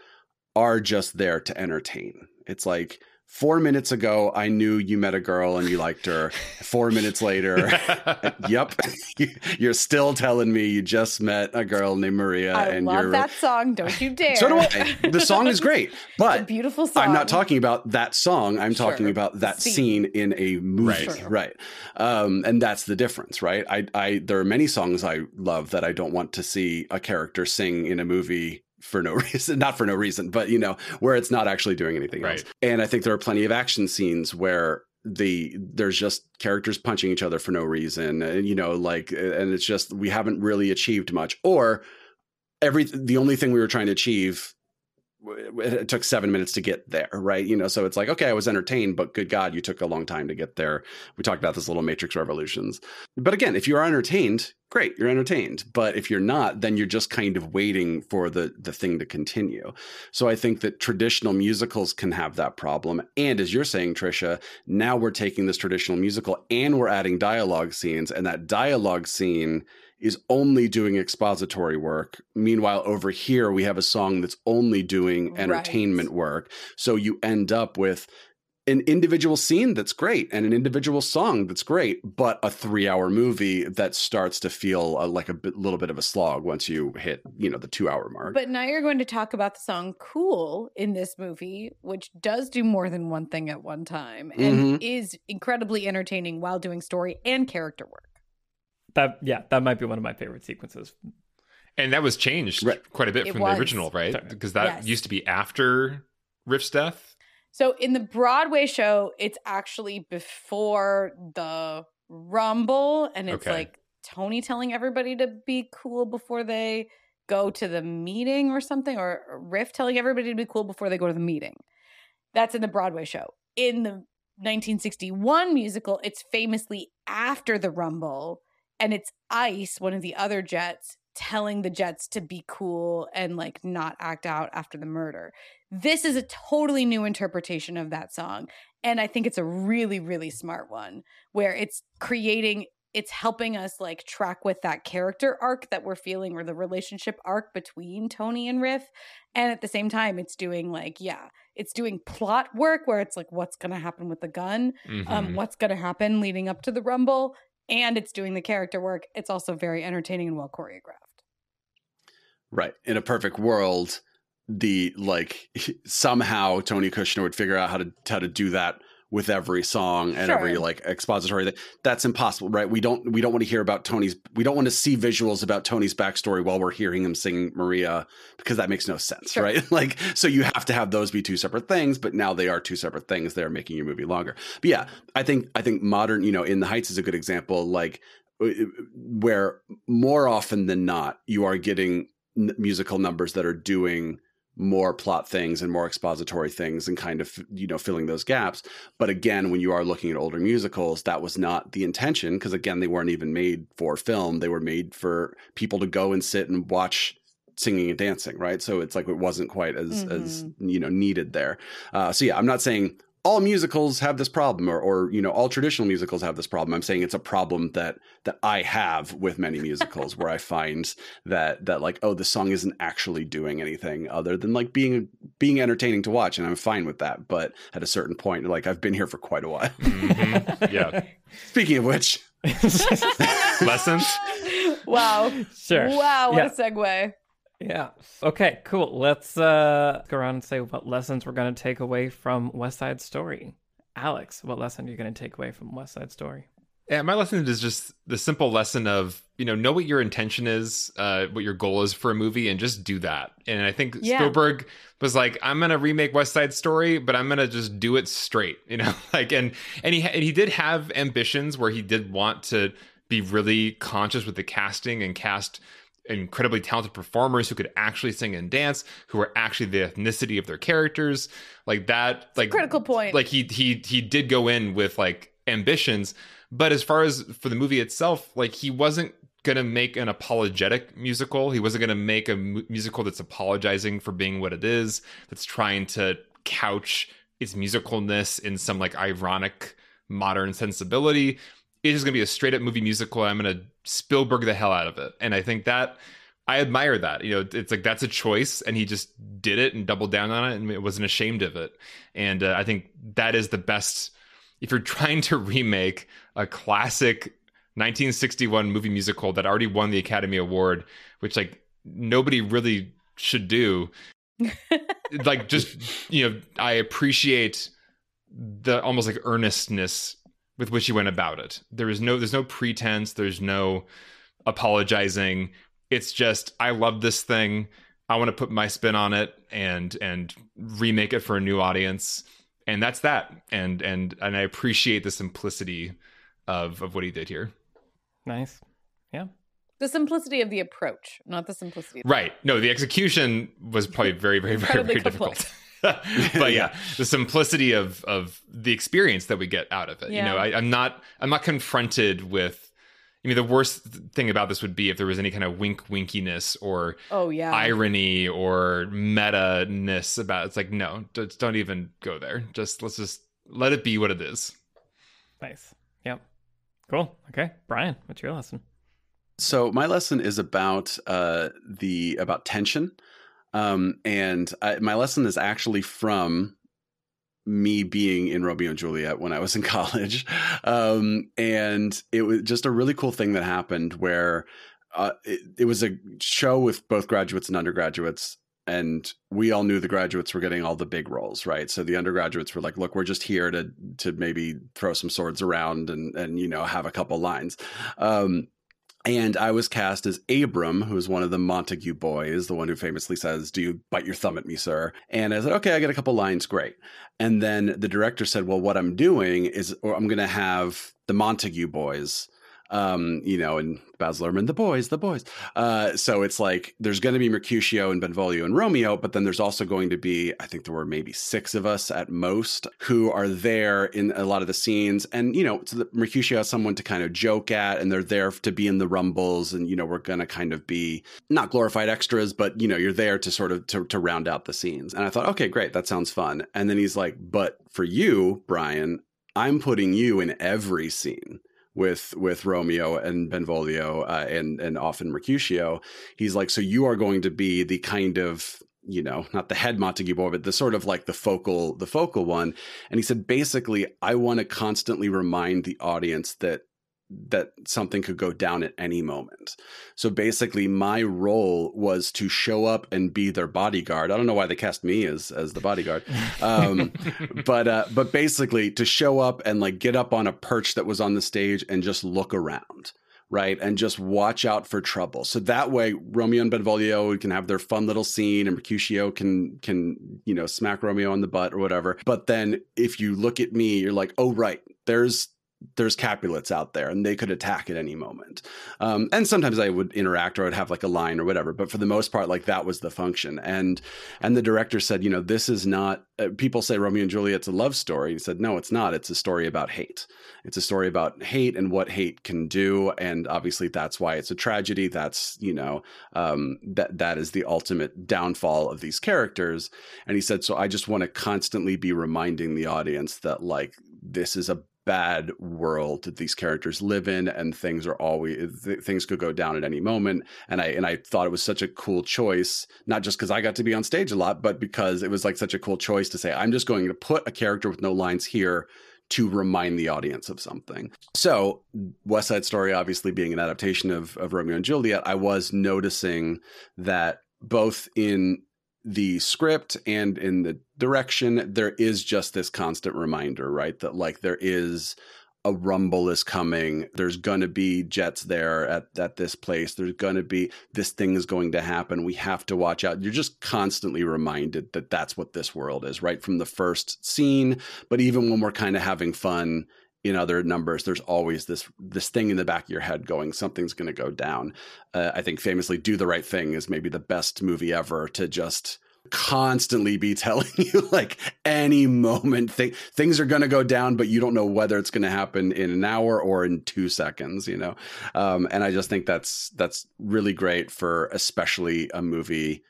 are just there to entertain. It's like, 4 minutes ago, I knew you met a girl and you liked her. 4 minutes later, yep, you're still telling me you just met a girl named Maria. I love that song. Don't you dare. So do I. The song is great, but it's a beautiful song. I'm not talking about that song. I'm talking about that scene in a movie, right? Sure. Right. And that's the difference, right? There are many songs I love that I don't want to see a character sing in a movie. For no reason, not for no reason, but, you know, where it's not actually doing anything right. else. And I think there are plenty of action scenes where there's just characters punching each other for no reason, and, you know, like, and it's just, we haven't really achieved much, or the only thing we were trying to achieve, it took 7 minutes to get there, right? You know, so it's like, okay, I was entertained, but good God, you took a long time to get there. We talked about this little Matrix Revolutions. But again, if you are entertained, great, you're entertained. But if you're not, then you're just kind of waiting for the thing to continue. So I think that traditional musicals can have that problem. And as you're saying, Trisha, now we're taking this traditional musical and we're adding dialogue scenes, and that dialogue scene is only doing expository work. Meanwhile, over here, we have a song that's only doing entertainment work. So you end up with an individual scene that's great and an individual song that's great, but a 3-hour movie that starts to feel like little bit of a slog once you hit, you know, the 2-hour mark. But now you're going to talk about the song Cool in this movie, which does do more than one thing at one time and is incredibly entertaining while doing story and character work. That might be one of my favorite sequences. And that was changed quite a bit from the original, right? Sorry. Because that used to be after Riff's death. So in the Broadway show, it's actually before the Rumble. And it's like Tony telling everybody to be cool before they go to the meeting or something. Or Riff telling everybody to be cool before they go to the meeting. That's in the Broadway show. In the 1961 musical, it's famously after the Rumble. And it's Ice, one of the other jets, telling the jets to be cool and, like, not act out after the murder. This is a totally new interpretation of that song. And I think it's a really, really smart one where it's helping us, like, track with that character arc that we're feeling, or the relationship arc between Tony and Riff. And at the same time, it's doing, like, it's doing plot work where it's like, what's going to happen with the gun? What's going to happen leading up to the Rumble? And it's doing the character work. It's also very entertaining and well choreographed. Right. In a perfect world, somehow Tony Kushner would figure out how to do that with every song and every, like, expository thing. That's impossible, right? We don't want to hear about we don't want to see visuals about Tony's backstory while we're hearing him sing Maria, because that makes no sense, right? Like, so you have to have those be two separate things, but now they are two separate things. They're making your movie longer. But yeah, I think modern, you know, In the Heights is a good example, like, where more often than not, you are getting musical numbers that are doing more plot things and more expository things and kind of, you know, filling those gaps. But again, when you are looking at older musicals, that was not the intention, because again, they weren't even made for film. They were made for people to go and sit and watch singing and dancing, right? So it's like, it wasn't quite as, as, you know, needed there. So yeah, I'm not saying all musicals have this problem, or, you know, all traditional musicals have this problem. I'm saying it's a problem that, I have with many musicals where I find that, like, oh, the song isn't actually doing anything other than like being entertaining to watch. And I'm fine with that. But at a certain point, like, I've been here for quite a while. Yeah. Speaking of which. Lessons. Wow. Sure. Wow. What a segue. Yeah. Okay, cool. Let's go around and say what lessons we're going to take away from West Side Story. Alex, what lesson are you going to take away from West Side Story? Yeah, my lesson is just the simple lesson of, you know what your intention is, what your goal is for a movie, and just do that. And I think Spielberg was like, I'm going to remake West Side Story, but I'm going to just do it straight, you know? Like, and he did have ambitions where he did want to be really conscious with the casting and cast incredibly talented performers who could actually sing and dance, who were actually the ethnicity of their characters, like that. Like, critical point. Like he did go in with like ambitions, but as far as for the movie itself, like he wasn't gonna make an apologetic musical. He wasn't gonna make a musical that's apologizing for being what it is. That's trying to couch its musicalness in some like ironic modern sensibility. It's just going to be a straight up movie musical. I'm going to Spielberg the hell out of it. And I think that I admire that, you know, it's like, that's a choice. And he just did it and doubled down on it and wasn't ashamed of it. And I think that is the best. If you're trying to remake a classic 1961 movie musical that already won the Academy Award, which like nobody really should do, like, just, you know, I appreciate the almost like earnestness with which he went about it. There's no pretense. There's no apologizing. It's just, I love this thing. I want to put my spin on it and remake it for a new audience. And that's that. And I appreciate the simplicity of what he did here. Nice. Yeah. The simplicity of the approach, not the simplicity. Right. No, the execution was probably very, very, very, very difficult. But yeah, the simplicity of the experience that we get out of it. Yeah. You know, I'm not confronted with, I mean, the worst thing about this would be if there was any kind of winkiness or irony or meta-ness about it. It's like, no, just don't even go there. Let's let it be what it is. Nice. Yep. Cool. Okay. Brian, what's your lesson? So my lesson is about tension. My lesson is actually from me being in Romeo and Juliet when I was in college. And it was just a really cool thing that happened where it was a show with both graduates and undergraduates. And we all knew the graduates were getting all the big roles, right? So the undergraduates were like, look, we're just here to maybe throw some swords around and you know, have a couple lines. And I was cast as Abram, who is one of the Montague boys, the one who famously says, "Do you bite your thumb at me, sir?" And I said, okay, I got a couple lines, great. And then the director said, well, what I'm doing is I'm going to have the Montague boys, you know, and Baz Luhrmann, the boys. So it's like, there's going to be Mercutio and Benvolio and Romeo, but then there's also going to be, I think there were maybe 6 of us at most who are there in a lot of the scenes. And, you know, so the Mercutio has someone to kind of joke at, and they're there to be in the rumbles. And, you know, we're going to kind of be not glorified extras, but, you know, you're there to sort of to round out the scenes. And I thought, okay, great. That sounds fun. And then he's like, but for you, Brian, I'm putting you in every scene with Romeo and Benvolio and often Mercutio. He's like, so you are going to be the kind of, you know, not the head Montague boy, but the sort of like the focal one. And he said, basically, I want to constantly remind the audience that something could go down at any moment. So basically my role was to show up and be their bodyguard. I don't know why they cast me as the bodyguard. But basically to show up and like get up on a perch that was on the stage and just look around. Right. And just watch out for trouble. So that way, Romeo and Benvolio can have their fun little scene and Mercutio can, you know, smack Romeo on the butt or whatever. But then if you look at me, you're like, oh, right, there's there's Capulets out there and they could attack at any moment. And sometimes I would interact or I'd have like a line or whatever, but for the most part, like that was the function. And the director said, you know, this is not, people say Romeo and Juliet's a love story. He said, no, it's not. It's a story about hate. It's a story about hate and what hate can do. And obviously that's why it's a tragedy. That's, you know, that is the ultimate downfall of these characters. And he said, so I just want to constantly be reminding the audience that like, this is a bad world that these characters live in, and things are always things could go down at any moment. And I thought it was such a cool choice, not just because I got to be on stage a lot, but because it was like such a cool choice to say, I'm just going to put a character with no lines here to remind the audience of something. So West Side Story, obviously being an adaptation of Romeo and Juliet, I was noticing that both in the script and in the direction, there is just this constant reminder, right? That like there is a rumble is coming. There's going to be jets there at this place. There's going to be this thing is going to happen. We have to watch out. You're just constantly reminded that that's what this world is, right? From the first scene, but even when we're kind of having fun in other numbers, there's always this thing in the back of your head going, something's going to go down. I think famously Do the Right Thing is maybe the best movie ever to just constantly be telling you like any moment things are going to go down, but you don't know whether it's going to happen in an hour or in 2 seconds, you know? And I just think that's really great for especially a movie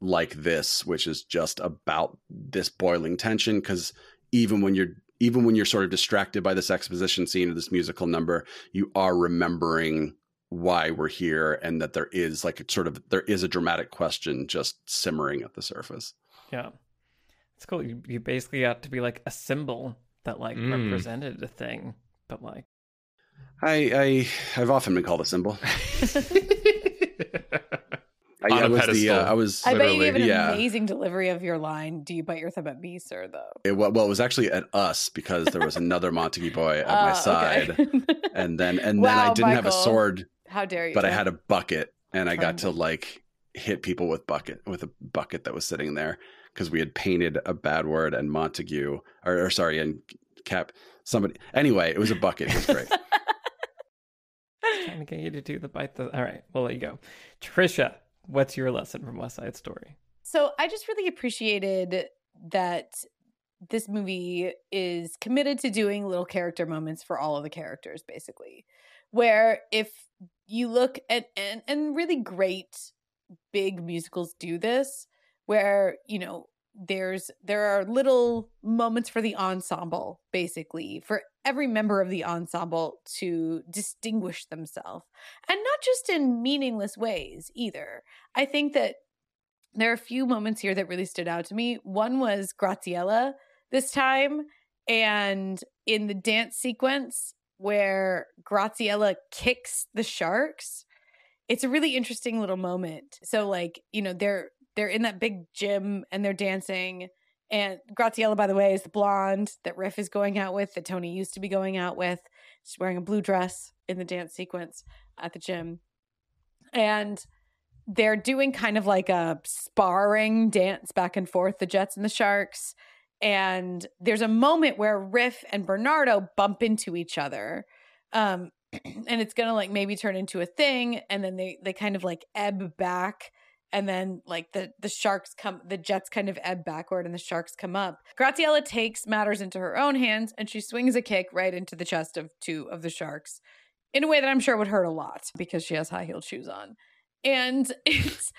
like this, which is just about this boiling tension. Because even when you're sort of distracted by this exposition scene or this musical number, you are remembering why we're here and that there is like there is a dramatic question just simmering at the surface. Yeah. It's cool. You basically got to be like a symbol that like represented a thing, but like. I've often been called a symbol. I bet you gave an amazing delivery of your line. Do you bite your thumb at me, sir? Though it was actually at us because there was another Montague boy at my side, okay. and then I didn't have a sword. How dare you? But I had a bucket, and I got to like hit people with a bucket that was sitting there because we had painted a bad word and Montague and Cap somebody. Anyway, it was a bucket. It was great. Trying to get you to do the bite. All right, we'll let you go, Trisha. What's your lesson from West Side Story? So I just really appreciated that this movie is committed to doing little character moments for all of the characters, basically, where if you look at, and really great big musicals do this, where, you know, there are little moments for the ensemble, basically, for every member of the ensemble to distinguish themselves. And not just in meaningless ways either. I think that there are a few moments here that really stood out to me. One was Graziella this time, and in the dance sequence where Graziella kicks the sharks, it's a really interesting little moment. So like, you know, they're in that big gym and they're dancing. And Graziella, by the way, is the blonde that Riff is going out with, that Tony used to be going out with. She's wearing a blue dress in the dance sequence at the gym. And they're doing kind of like a sparring dance back and forth, the Jets and the Sharks. And there's a moment where Riff and Bernardo bump into each other. And it's going to like maybe turn into a thing. And then they kind of like ebb back. And then like the Jets kind of ebb backward and the Sharks come up. Graziella takes matters into her own hands and she swings a kick right into the chest of two of the Sharks in a way that I'm sure would hurt a lot because she has high-heeled shoes on. And it's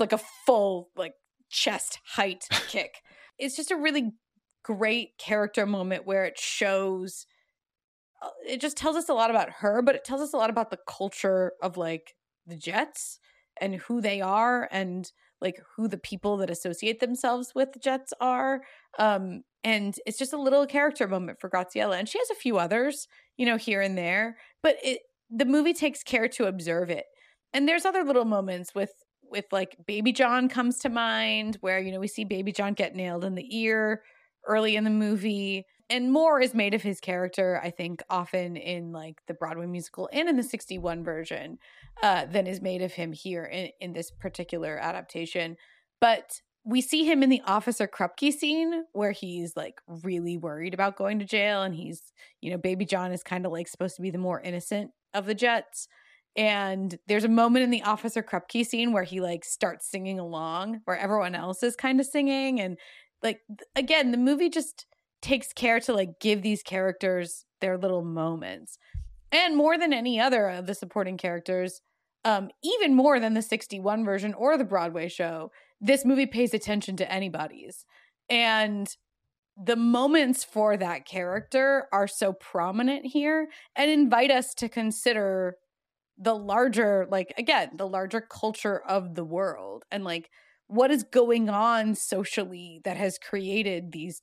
like a full like chest height kick. It's just a really great character moment where it shows, it just tells us a lot about her, but it tells us a lot about the culture of like the Jets and who they are and like who the people that associate themselves with the Jets are. And it's just a little character moment for Graziella. And she has a few others, you know, here and there. But the movie takes care to observe it. And there's other little moments with like Baby John comes to mind where, you know, we see Baby John get nailed in the ear early in the movie. And more is made of his character, I think, often in like the Broadway musical and in the 61 version than is made of him here in this particular adaptation. But we see him in the Officer Krupke scene where he's like really worried about going to jail, and he's, you know, Baby John is kind of like supposed to be the more innocent of the Jets. And there's a moment in the Officer Krupke scene where he like starts singing along where everyone else is kind of singing. And like, again, the movie just takes care to like give these characters their little moments. And more than any other of the supporting characters, even more than the 61 version or the Broadway show, this movie pays attention to anybody's. And the moments for that character are so prominent here and invite us to consider the larger, like, again, the larger culture of the world and like what is going on socially that has created these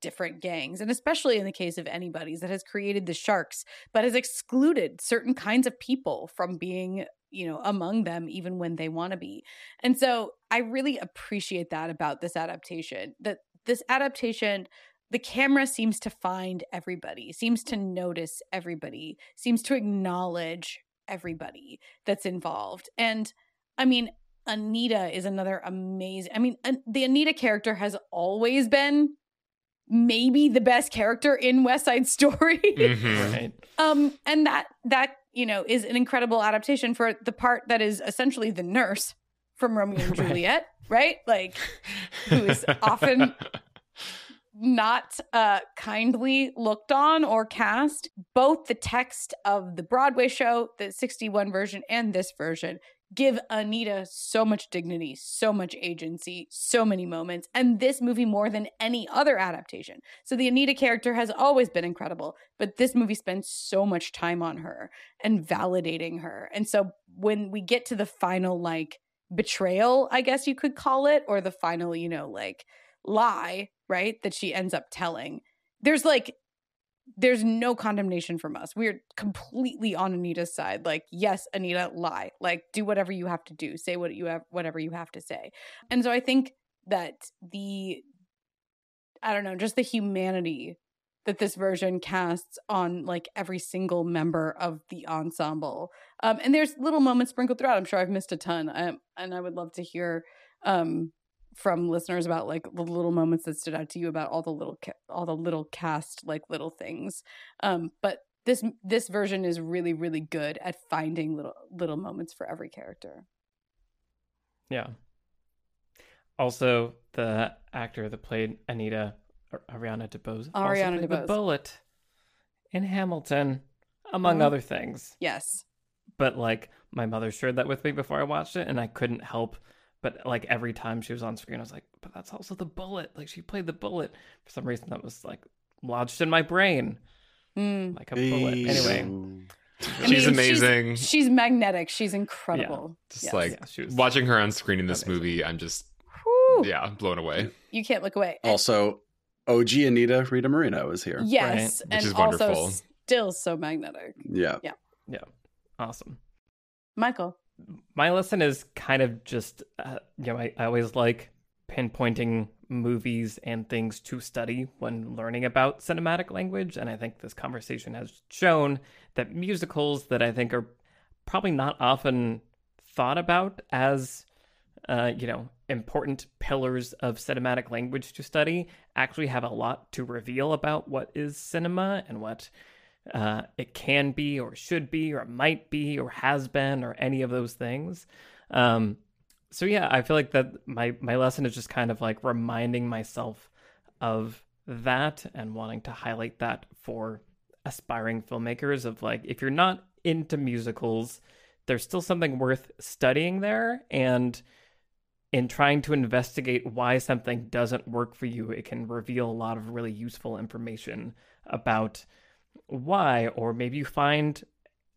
different gangs. And especially in the case of anybody's, that has created the Sharks, but has excluded certain kinds of people from being, you know, among them, even when they want to be. And so I really appreciate that about this adaptation, that this adaptation, the camera seems to find everybody, seems to notice everybody, seems to acknowledge everybody that's involved. And I mean, Anita is another amazing, I mean, the Anita character has always been maybe the best character in West Side Story. Mm-hmm. Right. And that, you know, is an incredible adaptation for the part that is essentially the nurse from Romeo and Juliet, right? Like, who is often not kindly looked on or cast. Both the text of the Broadway show, the 61 version, and this version give Anita so much dignity, so much agency, so many moments, and this movie more than any other adaptation. So the Anita character has always been incredible, but this movie spends so much time on her and validating her. And so when we get to the final, like, betrayal, I guess you could call it, or the final, you know, like, lie, right, that she ends up telling, there's no condemnation from us. We're completely on Anita's side. Like, yes, Anita, lie. Like, do whatever you have to do. Say whatever you have to say. And so I think that just the humanity that this version casts on, like, every single member of the ensemble. And there's little moments sprinkled throughout. I'm sure I've missed a ton. And I would love to hear from listeners about, like, the little moments that stood out to you about all the little cast, like, little things. But this version is really, really good at finding little moments for every character. Yeah. Also, the actor that played Anita, Ariana DeBose, also played the Bullet in Hamilton, among other things. Yes. But, like, my mother shared that with me before I watched it, and I couldn't help but, like, every time she was on screen, I was like, but that's also the Bullet. Like, she played the Bullet. For some reason, that was, like, lodged in my brain. Mm. Like a bullet. Anyway. She's amazing. She's magnetic. She's incredible. Yeah. Just, yes. Like, yeah, she was watching her on screen in this movie, I'm just, I'm blown away. You can't look away. Also, OG Anita Rita Moreno is here. Yes. Right? Which is wonderful. And also still so magnetic. Yeah. Yeah. Yeah. Awesome. Michael. My lesson is kind of just, I always like pinpointing movies and things to study when learning about cinematic language. And I think this conversation has shown that musicals that I think are probably not often thought about as, important pillars of cinematic language to study actually have a lot to reveal about what is cinema and what it can be or should be or might be or has been or any of those things. So yeah, I feel like that my lesson is just kind of like reminding myself of that and wanting to highlight that for aspiring filmmakers of, like, if you're not into musicals, there's still something worth studying there, and in trying to investigate why something doesn't work for you, it can reveal a lot of really useful information about why, or maybe you find,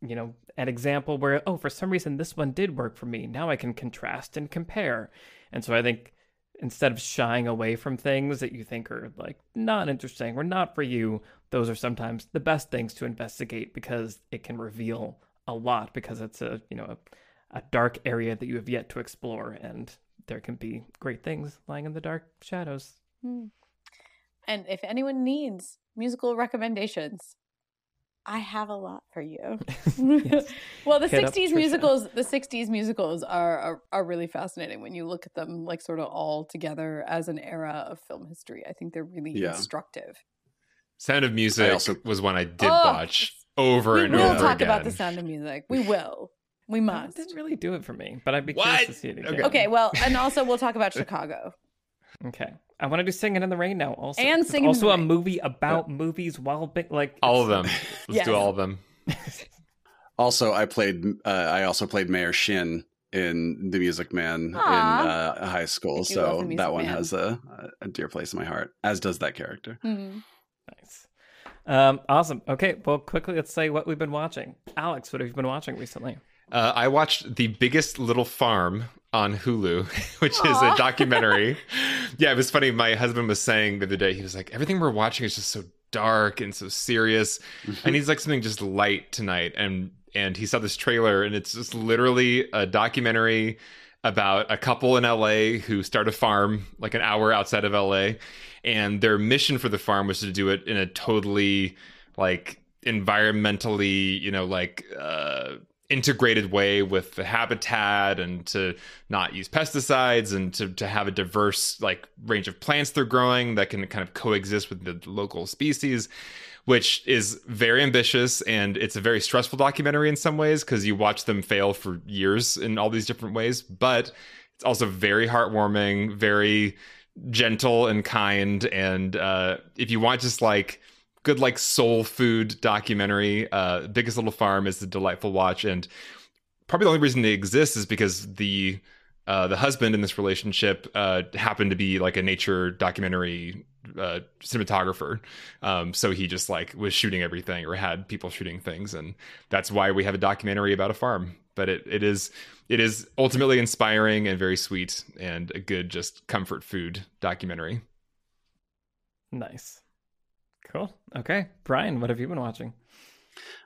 an example where, for some reason this one did work for me. Now I can contrast and compare. And so I think instead of shying away from things that you think are, like, not interesting or not for you, those are sometimes the best things to investigate because it can reveal a lot, because it's a dark area that you have yet to explore, and there can be great things lying in the dark shadows. And if anyone needs musical recommendations, I have a lot for you. Yes. Well, the '60s musicals are really fascinating when you look at them, like sort of all together as an era of film history. I think they're really instructive. Sound of Music was one I did watch over and over again. We will talk about The Sound of Music. We will. We must. It didn't really do it for me, but I'd be curious to see it again. Okay, well, and also we'll talk about Chicago. Okay. I want to do Singing in the Rain now also. And Singing in the Rain. Also a movie about movies while like... All of them. Let's do all of them. Also, I also played Mayor Shin in The Music Man in high school. So that one has a dear place in my heart, as does that character. Mm-hmm. Nice. Awesome. Okay, well, quickly, let's say what we've been watching. Alex, what have you been watching recently? I watched The Biggest Little Farm on Hulu, which is a documentary. Yeah, it was funny. My husband was saying the other day, he was like, everything we're watching is just so dark and so serious. I need like something just light tonight. And he saw this trailer, and it's just literally a documentary about a couple in LA who start a farm like an hour outside of LA. And their mission for the farm was to do it in a totally like environmentally, integrated way with the habitat, and to not use pesticides, and to have a diverse like range of plants they're growing that can kind of coexist with the local species, which is very ambitious. And it's a very stressful documentary in some ways, because you watch them fail for years in all these different ways, but it's also very heartwarming, very gentle and kind. And if you want just like good like soul food documentary, Biggest Little Farm is a delightful watch. And probably the only reason they exist is because the husband in this relationship happened to be like a nature documentary cinematographer, so he just like was shooting everything, or had people shooting things, and that's why we have a documentary about a farm. But it is ultimately inspiring and very sweet, and a good just comfort food documentary. Nice. Cool. Okay. Brian, what have you been watching?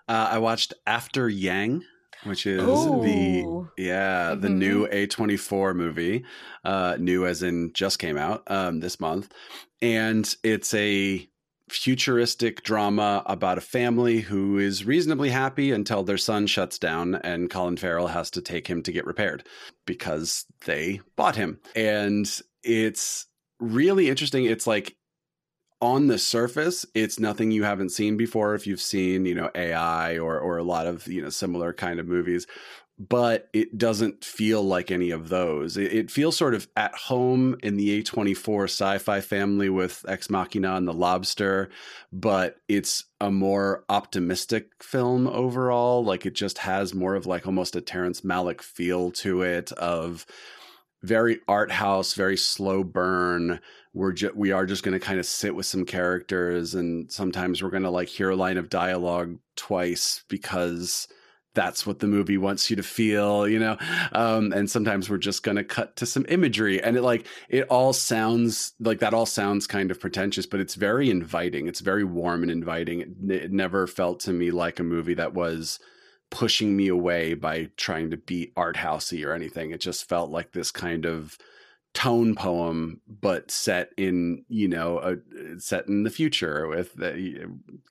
I watched After Yang, which is the new A24 movie, new as in just came out this month. And it's a futuristic drama about a family who is reasonably happy until their son shuts down and Colin Farrell has to take him to get repaired because they bought him. And it's really interesting. It's like, on the surface, it's nothing you haven't seen before if you've seen, AI or a lot of, similar kind of movies, but it doesn't feel like any of those. It feels sort of at home in the A24 sci-fi family with Ex Machina and The Lobster, but it's a more optimistic film overall. Like it just has more of like almost a Terrence Malick feel to it, of very art house, very slow burn. We are just going to kind of sit with some characters, and sometimes we're going to like hear a line of dialogue twice because that's what the movie wants you to feel, and sometimes we're just going to cut to some imagery, and it all sounds kind of pretentious, but it's very inviting. It's very warm and inviting. It never felt to me like a movie that was pushing me away by trying to be art housey or anything. It just felt like this kind of tone poem, but set in set in the future with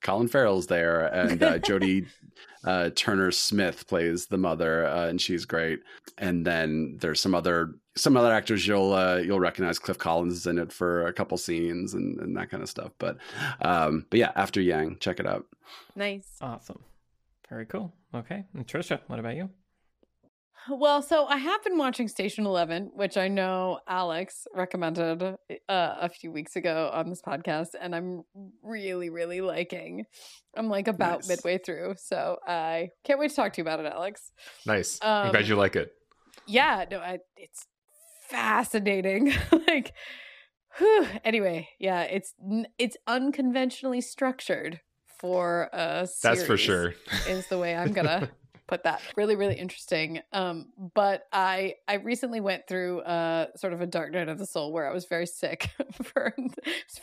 Colin Farrell's there, and Jodie Turner-Smith plays the mother, and she's great. And then there's some other actors you'll recognize. Cliff Collins is in it for a couple scenes and that kind of stuff. But yeah, After Yang, check it out. Nice, awesome, very cool. Okay, and Trisha, what about you? Well, so I have been watching Station 11, which I know Alex recommended a few weeks ago on this podcast, and I'm really, really liking. I'm like about midway through, so I can't wait to talk to you about it, Alex. Nice. I'm glad you like it. Yeah, no, it's fascinating. Like, whew. Anyway, yeah, it's unconventionally structured for a series. That's for sure. Is the way I'm gonna. Put that. Really, really interesting. But I recently went through sort of a dark night of the soul where I was very sick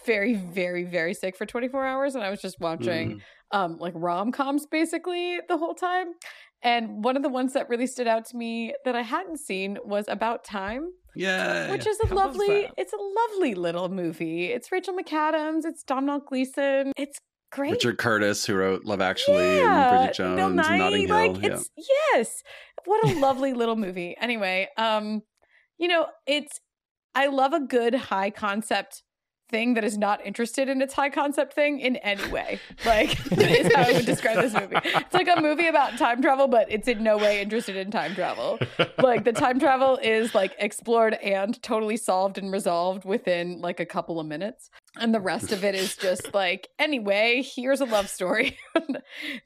very, very, very sick for 24 hours. And I was just watching like rom-coms basically the whole time. And one of the ones that really stood out to me that I hadn't seen was About Time. Yeah. Which is it's a lovely little movie. It's Rachel McAdams. It's Domhnall Gleeson. It's great. Richard Curtis, who wrote Love Actually and Bridget Jones and Notting Hill. Yes. What a lovely little movie. Anyway, I love a good high concept thing that is not interested in its high concept thing in any way. Like, is how I would describe this movie. It's like a movie about time travel, but it's in no way interested in time travel. Like, the time travel is like explored and totally solved and resolved within like a couple of minutes. And the rest of it is just like, anyway, here's a love story.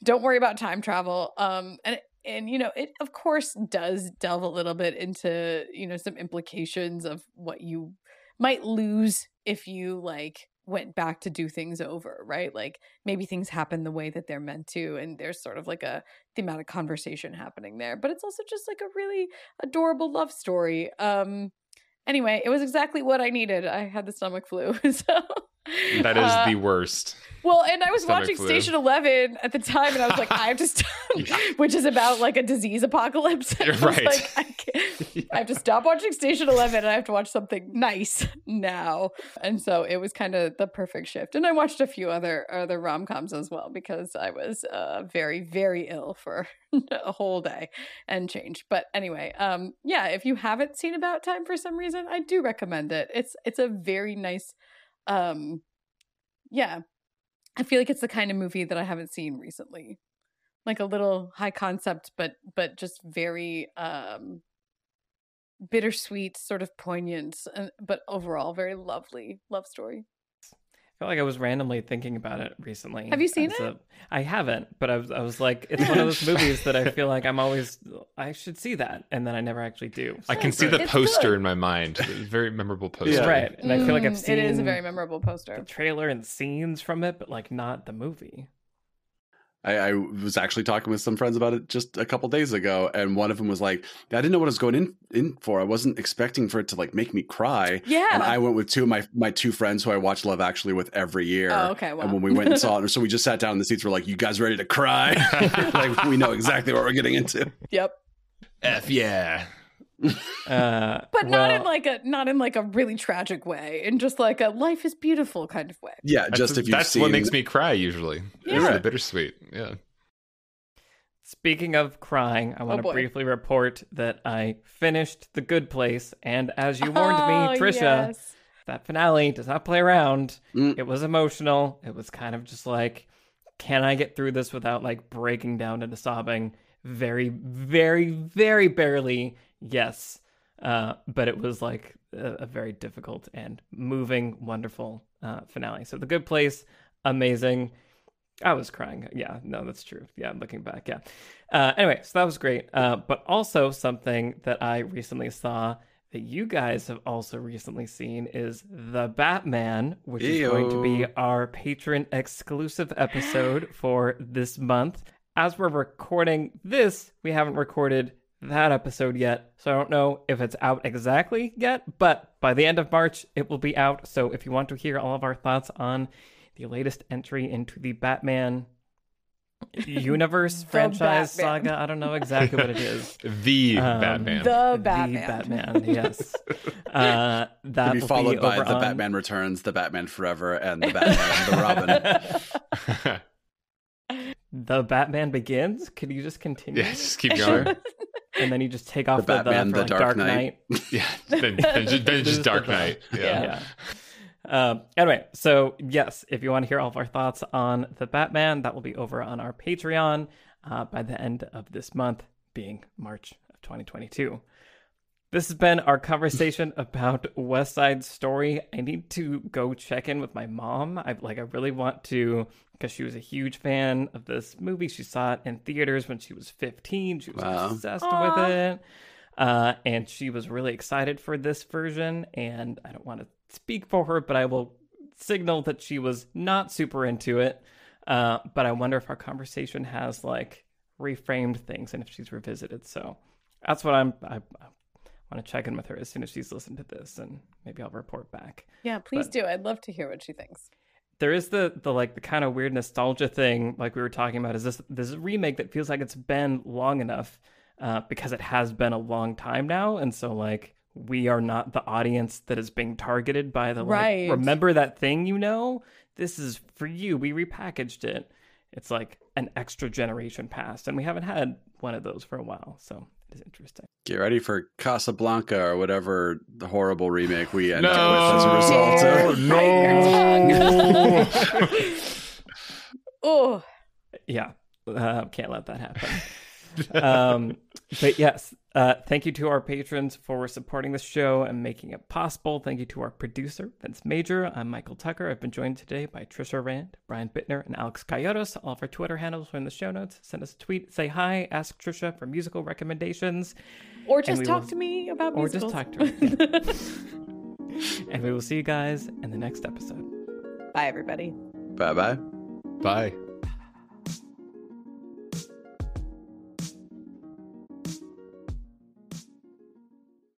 Don't worry about time travel. It of course does delve a little bit into, some implications of what you might lose if you like went back to do things over, right? Like, maybe things happen the way that they're meant to, and there's sort of like a thematic conversation happening there, but it's also just like a really adorable love story. Anyway, it was exactly what I needed. I had the stomach flu, so that is the worst. Well, and I was watching Station 11 at the time, and I was like, I have to stop, which is about like a disease apocalypse. You're right. Like, I have to stop watching Station 11, and I have to watch something nice now. And so it was kind of the perfect shift. And I watched a few other rom-coms as well, because I was very, very ill for a whole day and change. But anyway, if you haven't seen About Time for some reason, I do recommend it. It's a very nice, I feel like it's the kind of movie that I haven't seen recently. Like a little high concept, but just very bittersweet, sort of poignant, but overall very lovely love story. I feel like I was randomly thinking about it recently. Have you seen it? I haven't, but I was like, it's one of those movies that I feel like I should see that, and then I never actually do. So I can see the poster in my mind. It's a very memorable poster. Yeah. Right, and I feel like I've seen... It is a very memorable poster. The trailer and scenes from it, but like not the movie. I was actually talking with some friends about it just a couple days ago, and one of them was like, I didn't know what I was going in for. I wasn't expecting for it to like make me cry. Yeah. And I went with two of my two friends who I watch Love Actually with every year. Oh, okay. Wow. And when we went and saw it, so we just sat down in the seats, we're like, you guys ready to cry? Like, we know exactly what we're getting into. Yep. F yeah. But not in like a really tragic way, in just like a life is beautiful kind of way. Yeah, just if you that's seen... what makes me cry usually. Yeah. It's the bittersweet. Yeah. Speaking of crying, I want to briefly report that I finished The Good Place, and as you warned me, Trisha, that finale does not play around. It was emotional. It was kind of just like, can I get through this without like breaking down into sobbing? Very, very, very barely. Yes, but it was like a very difficult and moving, wonderful finale. So The Good Place, amazing. I was crying. Yeah, no, that's true. Yeah, looking back, yeah. Anyway, so that was great. But also something that I recently saw that you guys have also recently seen is The Batman, which is going to be our patron exclusive episode for this month. As we're recording this, we haven't recorded that episode yet, so I don't know if it's out exactly yet, but by the end of March it will be out. So if you want to hear all of our thoughts on the latest entry into the Batman universe, franchise, Batman saga, I don't know exactly what it is. The Batman yes. That will be followed by The Batman Returns, The Batman Forever, and The Batman and The Robin. The Batman Begins? Could you just continue? Yeah, just keep going. And then you just take off the Batman, the Dark Knight. Yeah, then just Dark Knight. Yeah. Anyway, so yes, if you want to hear all of our thoughts on The Batman, that will be over on our Patreon by the end of this month, being March of 2022. This has been our conversation about West Side Story. I need to go check in with my mom. I really want to, because she was a huge fan of this movie. She saw it in theaters when she was 15. She was obsessed with it. And she was really excited for this version. And I don't want to speak for her, but I will signal that she was not super into it. But I wonder if our conversation has like reframed things and if she's revisited. So that's what I'm want to check in with her as soon as she's listened to this, and maybe I'll report back. Yeah, please do. I'd love to hear what she thinks. There is the kind of weird nostalgia thing, like we were talking about, is this remake that feels like it's been long enough because it has been a long time now. And so like, we are not the audience that is being targeted by the, right. like, remember that thing, you know? This is for you. We repackaged it. It's like an extra generation past, and we haven't had one of those for a while, so it is interesting. Get ready for Casablanca or whatever the horrible remake we end up with as a result of. No! Oh, yeah. Can't let that happen. But yes, thank you to our patrons for supporting this show and making it possible. Thank you to our producer, Vince Major. I'm Michael Tucker. I've been joined today by Trisha Arvand, Brian Bittner, and Alex Calleros. All of our Twitter handles are in the show notes. Send us a tweet, say hi, ask Trisha for musical recommendations. Or just talk to me about musicals. Or just talk to me. And we will see you guys in the next episode. Bye, everybody. Bye-bye. Bye.